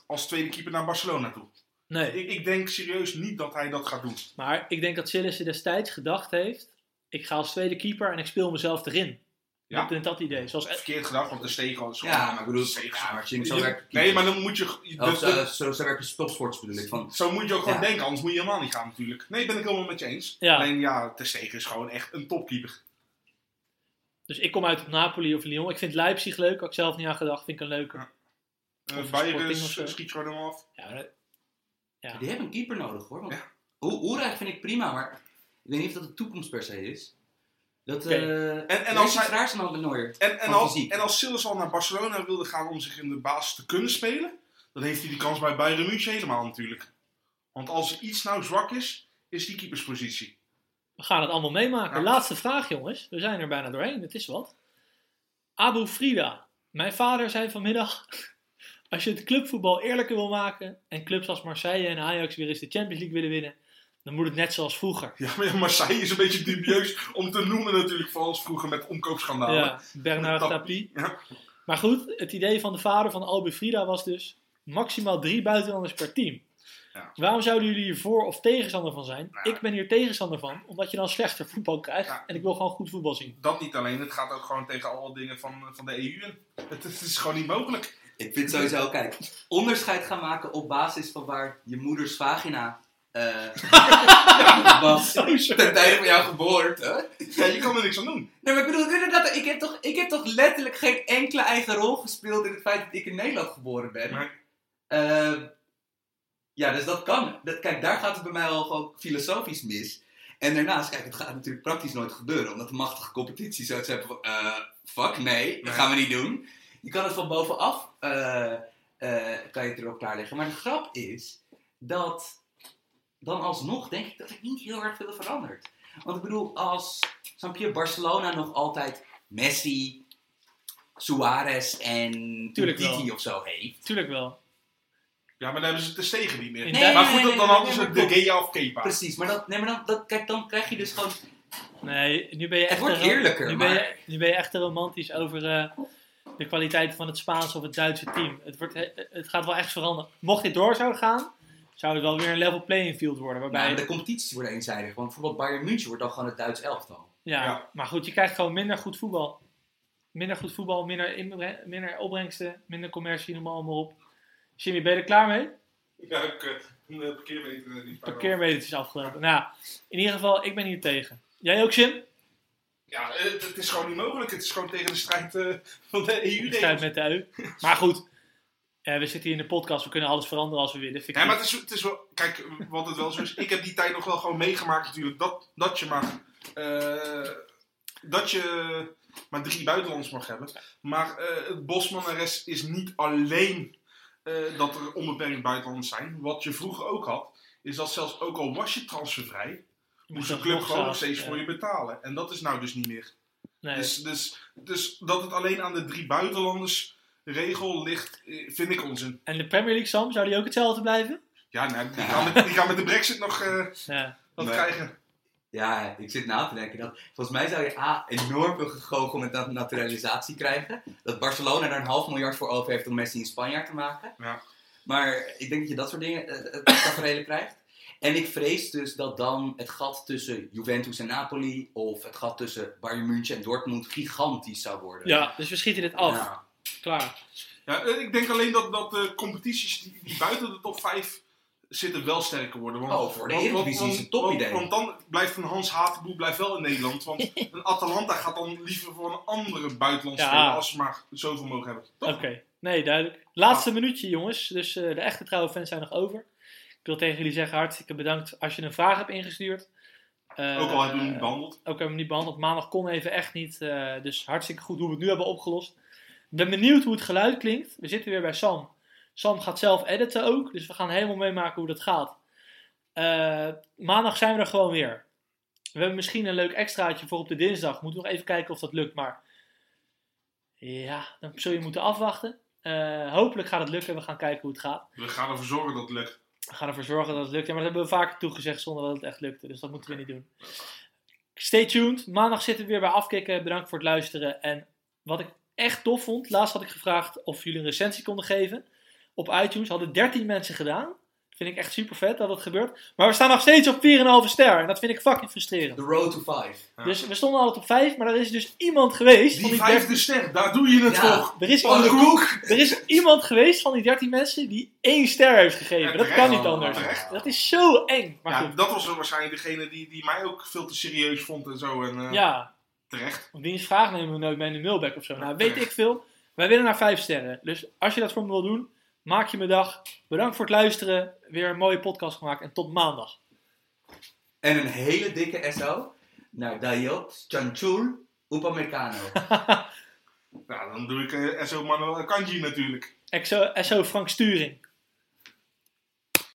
als tweede keeper naar Barcelona toe. Nee. Ik denk serieus niet dat hij dat gaat doen. Maar ik denk dat Sillissen destijds gedacht heeft... Ik ga als tweede keeper en ik speel mezelf erin. Ja. Dat idee. Zoals... Verkeerd gedacht, want de Stegen is gewoon... Ja, maar ik bedoel... Nee, maar dan moet je... Zo werken stopsports bedoel ik. Van... Zo moet je ook gewoon denken, anders moet je helemaal niet gaan natuurlijk. Nee, ben ik helemaal met je eens. Ja. Alleen de Stegen is gewoon echt een topkeeper. Dus ik kom uit op Napoli of Lyon. Ik vind Leipzig leuk, had ik zelf niet aan gedacht. Vind ik een leuke. Bayern schiet gewoon hem af. Ja. Die hebben een keeper nodig hoor. Want... Ja. Oerreich vind ik prima, maar ik weet niet of dat de toekomst per se is. En als hij raar zijn dan Neuer. En als Sillissen al naar Barcelona wilde gaan om zich in de basis te kunnen spelen, dan heeft hij die kans bij Bayern München helemaal natuurlijk. Want als er iets nou zwak is, is die keeperspositie. We gaan het allemaal meemaken. Ja. Laatste vraag jongens, we zijn er bijna doorheen, het is wat. Abu Frida, mijn vader zei vanmiddag, als je het clubvoetbal eerlijker wil maken en clubs als Marseille en Ajax weer eens de Champions League willen winnen, dan moet het net zoals vroeger. Ja, maar Marseille is een beetje dubieus om te noemen natuurlijk. Voorals vroeger met omkoopschandalen. Ja, Bernard Tapie. Ja. Maar goed, het idee van de vader van Abu Frida was dus... maximaal 3 buitenlanders per team. Ja. Waarom zouden jullie hier voor of tegenstander van zijn? Nou, ik ben hier tegenstander van, omdat je dan slechter voetbal krijgt. Ja. En ik wil gewoon goed voetbal zien. Dat niet alleen, het gaat ook gewoon tegen alle dingen van de EU. Het is gewoon niet mogelijk. Ik vind sowieso, kijk, onderscheid gaan maken op basis van waar je moeders vagina... was ten tijde van jouw geboorte. Ja, je kan er niks aan doen. Nee, maar ik bedoel, inderdaad, ik heb toch letterlijk geen enkele eigen rol gespeeld in het feit dat ik in Nederland geboren ben. Maar... dus dat kan. Kijk, daar gaat het bij mij al gewoon filosofisch mis. En daarnaast, kijk, het gaat natuurlijk praktisch nooit gebeuren, omdat de machtige competitie zoiets hebben van, fuck, nee, dat gaan we niet doen. Je kan het van bovenaf, kan je het er ook klaarleggen. Maar de grap is dat... Dan alsnog denk ik dat er niet heel erg veel verandert. Want ik bedoel, als Barcelona nog altijd Messi, Suarez en Titi of zo heeft. Tuurlijk wel. Ja, maar dan hebben ze de Stegen niet meer. Nee, maar goed, dan hadden ze de Gea of Kepa. Precies, maar dan krijg je dus gewoon... Nee, nu ben je echt... Het wordt eerlijker, nu ben je echt romantisch over... de kwaliteit van het Spaanse of het Duitse team. Het gaat wel echt veranderen. Mocht dit door zou gaan... zou het wel weer een level playing field worden. Waarbij de competities worden eenzijdig. Want bijvoorbeeld Bayern München wordt dan gewoon het Duits elftal. Ja, maar goed, je krijgt gewoon minder goed voetbal. Minder goed voetbal, minder opbrengsten, minder commercie, noem maar allemaal op. Jimmy, ben je er klaar mee? Ja, de parkeermeter is afgelopen. Nou, in ieder geval, ik ben hier tegen. Jij ook, Jim? Ja, het is gewoon niet mogelijk. Het is gewoon tegen de strijd van de EU. De strijd met de EU. Maar goed. We zitten hier in de podcast, we kunnen alles veranderen als we willen. Ja, maar het is wel... Kijk, wat het wel zo is... Ik heb die tijd nog wel gewoon meegemaakt natuurlijk... dat je maar... dat je maar 3 buitenlanders mag hebben. Maar het Bosman-arrest is niet alleen... dat er onbeperkt buitenlanders zijn. Wat je vroeger ook had... is dat zelfs ook al was je transfervrij... moest de club gewoon nog steeds voor je betalen. En dat is nou dus niet meer. Nee. Dus dat het alleen aan de 3 buitenlanders... regel ligt, vind ik onzin. En de Premier League, Sam, zou die ook hetzelfde blijven? Ja, nee, die gaan met de Brexit nog wat krijgen. Ja, ik zit na te denken. Volgens mij zou je enorm veel gegoochel met naturalisatie krijgen. Dat Barcelona daar $500 miljoen voor over heeft om Messi een Spanjaard te maken. Ja. Maar ik denk dat je dat soort dingen tafereelen krijgt. En ik vrees dus dat dan het gat tussen Juventus en Napoli... of het gat tussen Bayern München en Dortmund gigantisch zou worden. Ja, dus we schieten dit af. Ja. Klaar. Ja, ik denk alleen dat de competities die buiten de top 5 zitten wel sterker worden. Want, voor de Eredivisie is een topidee. Want dan blijft een Hans Hatenboer wel in Nederland. Want een Atalanta gaat dan liever voor een andere buitenlandse speler als ze maar zoveel mogen hebben. Oké. Nee, duidelijk. Laatste minuutje jongens. Dus de echte trouwe fans zijn nog over. Ik wil tegen jullie zeggen hartstikke bedankt als je een vraag hebt ingestuurd. Ook al hebben we hem niet behandeld. Maandag kon even echt niet. Dus hartstikke goed hoe we het nu hebben opgelost. Ik ben benieuwd hoe het geluid klinkt. We zitten weer bij Sam. Sam gaat zelf editen ook. Dus we gaan helemaal meemaken hoe dat gaat. Maandag zijn we er gewoon weer. We hebben misschien een leuk extraatje voor op de dinsdag. Moeten we nog even kijken of dat lukt. Maar ja, dan zul je moeten afwachten. Hopelijk gaat het lukken. We gaan kijken hoe het gaat. We gaan ervoor zorgen dat het lukt. We gaan ervoor zorgen dat het lukt. Ja, maar dat hebben we vaker toegezegd zonder dat het echt lukte. Dus dat moeten we niet doen. Stay tuned. Maandag zitten we weer bij Afkikken. Bedankt voor het luisteren. En wat ik echt tof vond. Laatst had ik gevraagd of jullie een recensie konden geven. Op iTunes hadden 13 mensen gedaan. Vind ik echt super vet dat dat gebeurt. Maar we staan nog steeds op 4,5 ster. En dat vind ik fucking frustrerend. The road to 5. Ja. Dus we stonden altijd op 5. Maar er is dus iemand geweest. Die vijfde ster. Daar doe je het voor. Er is iemand geweest van die 13 mensen. Die 1 ster heeft gegeven. Ja, dat kan niet anders. Terecht. Dat is zo eng. Maar ja, goed. Dat was waarschijnlijk degene die mij ook veel te serieus vond. En zo. En, ja. Terecht. Want die vraag nemen we nooit mee in de mailback of zo. Nou, weet ik veel. Wij willen naar 5 sterren. Dus als je dat voor me wil doen. Maak je mijn dag. Bedankt voor het luisteren. Weer een mooie podcast gemaakt. En tot maandag. En een hele dikke SO. Nou, Dayot, Chanchul, Upamecano. Nou, dan doe ik SO Manuel Kanji natuurlijk. SO Frank Sturing.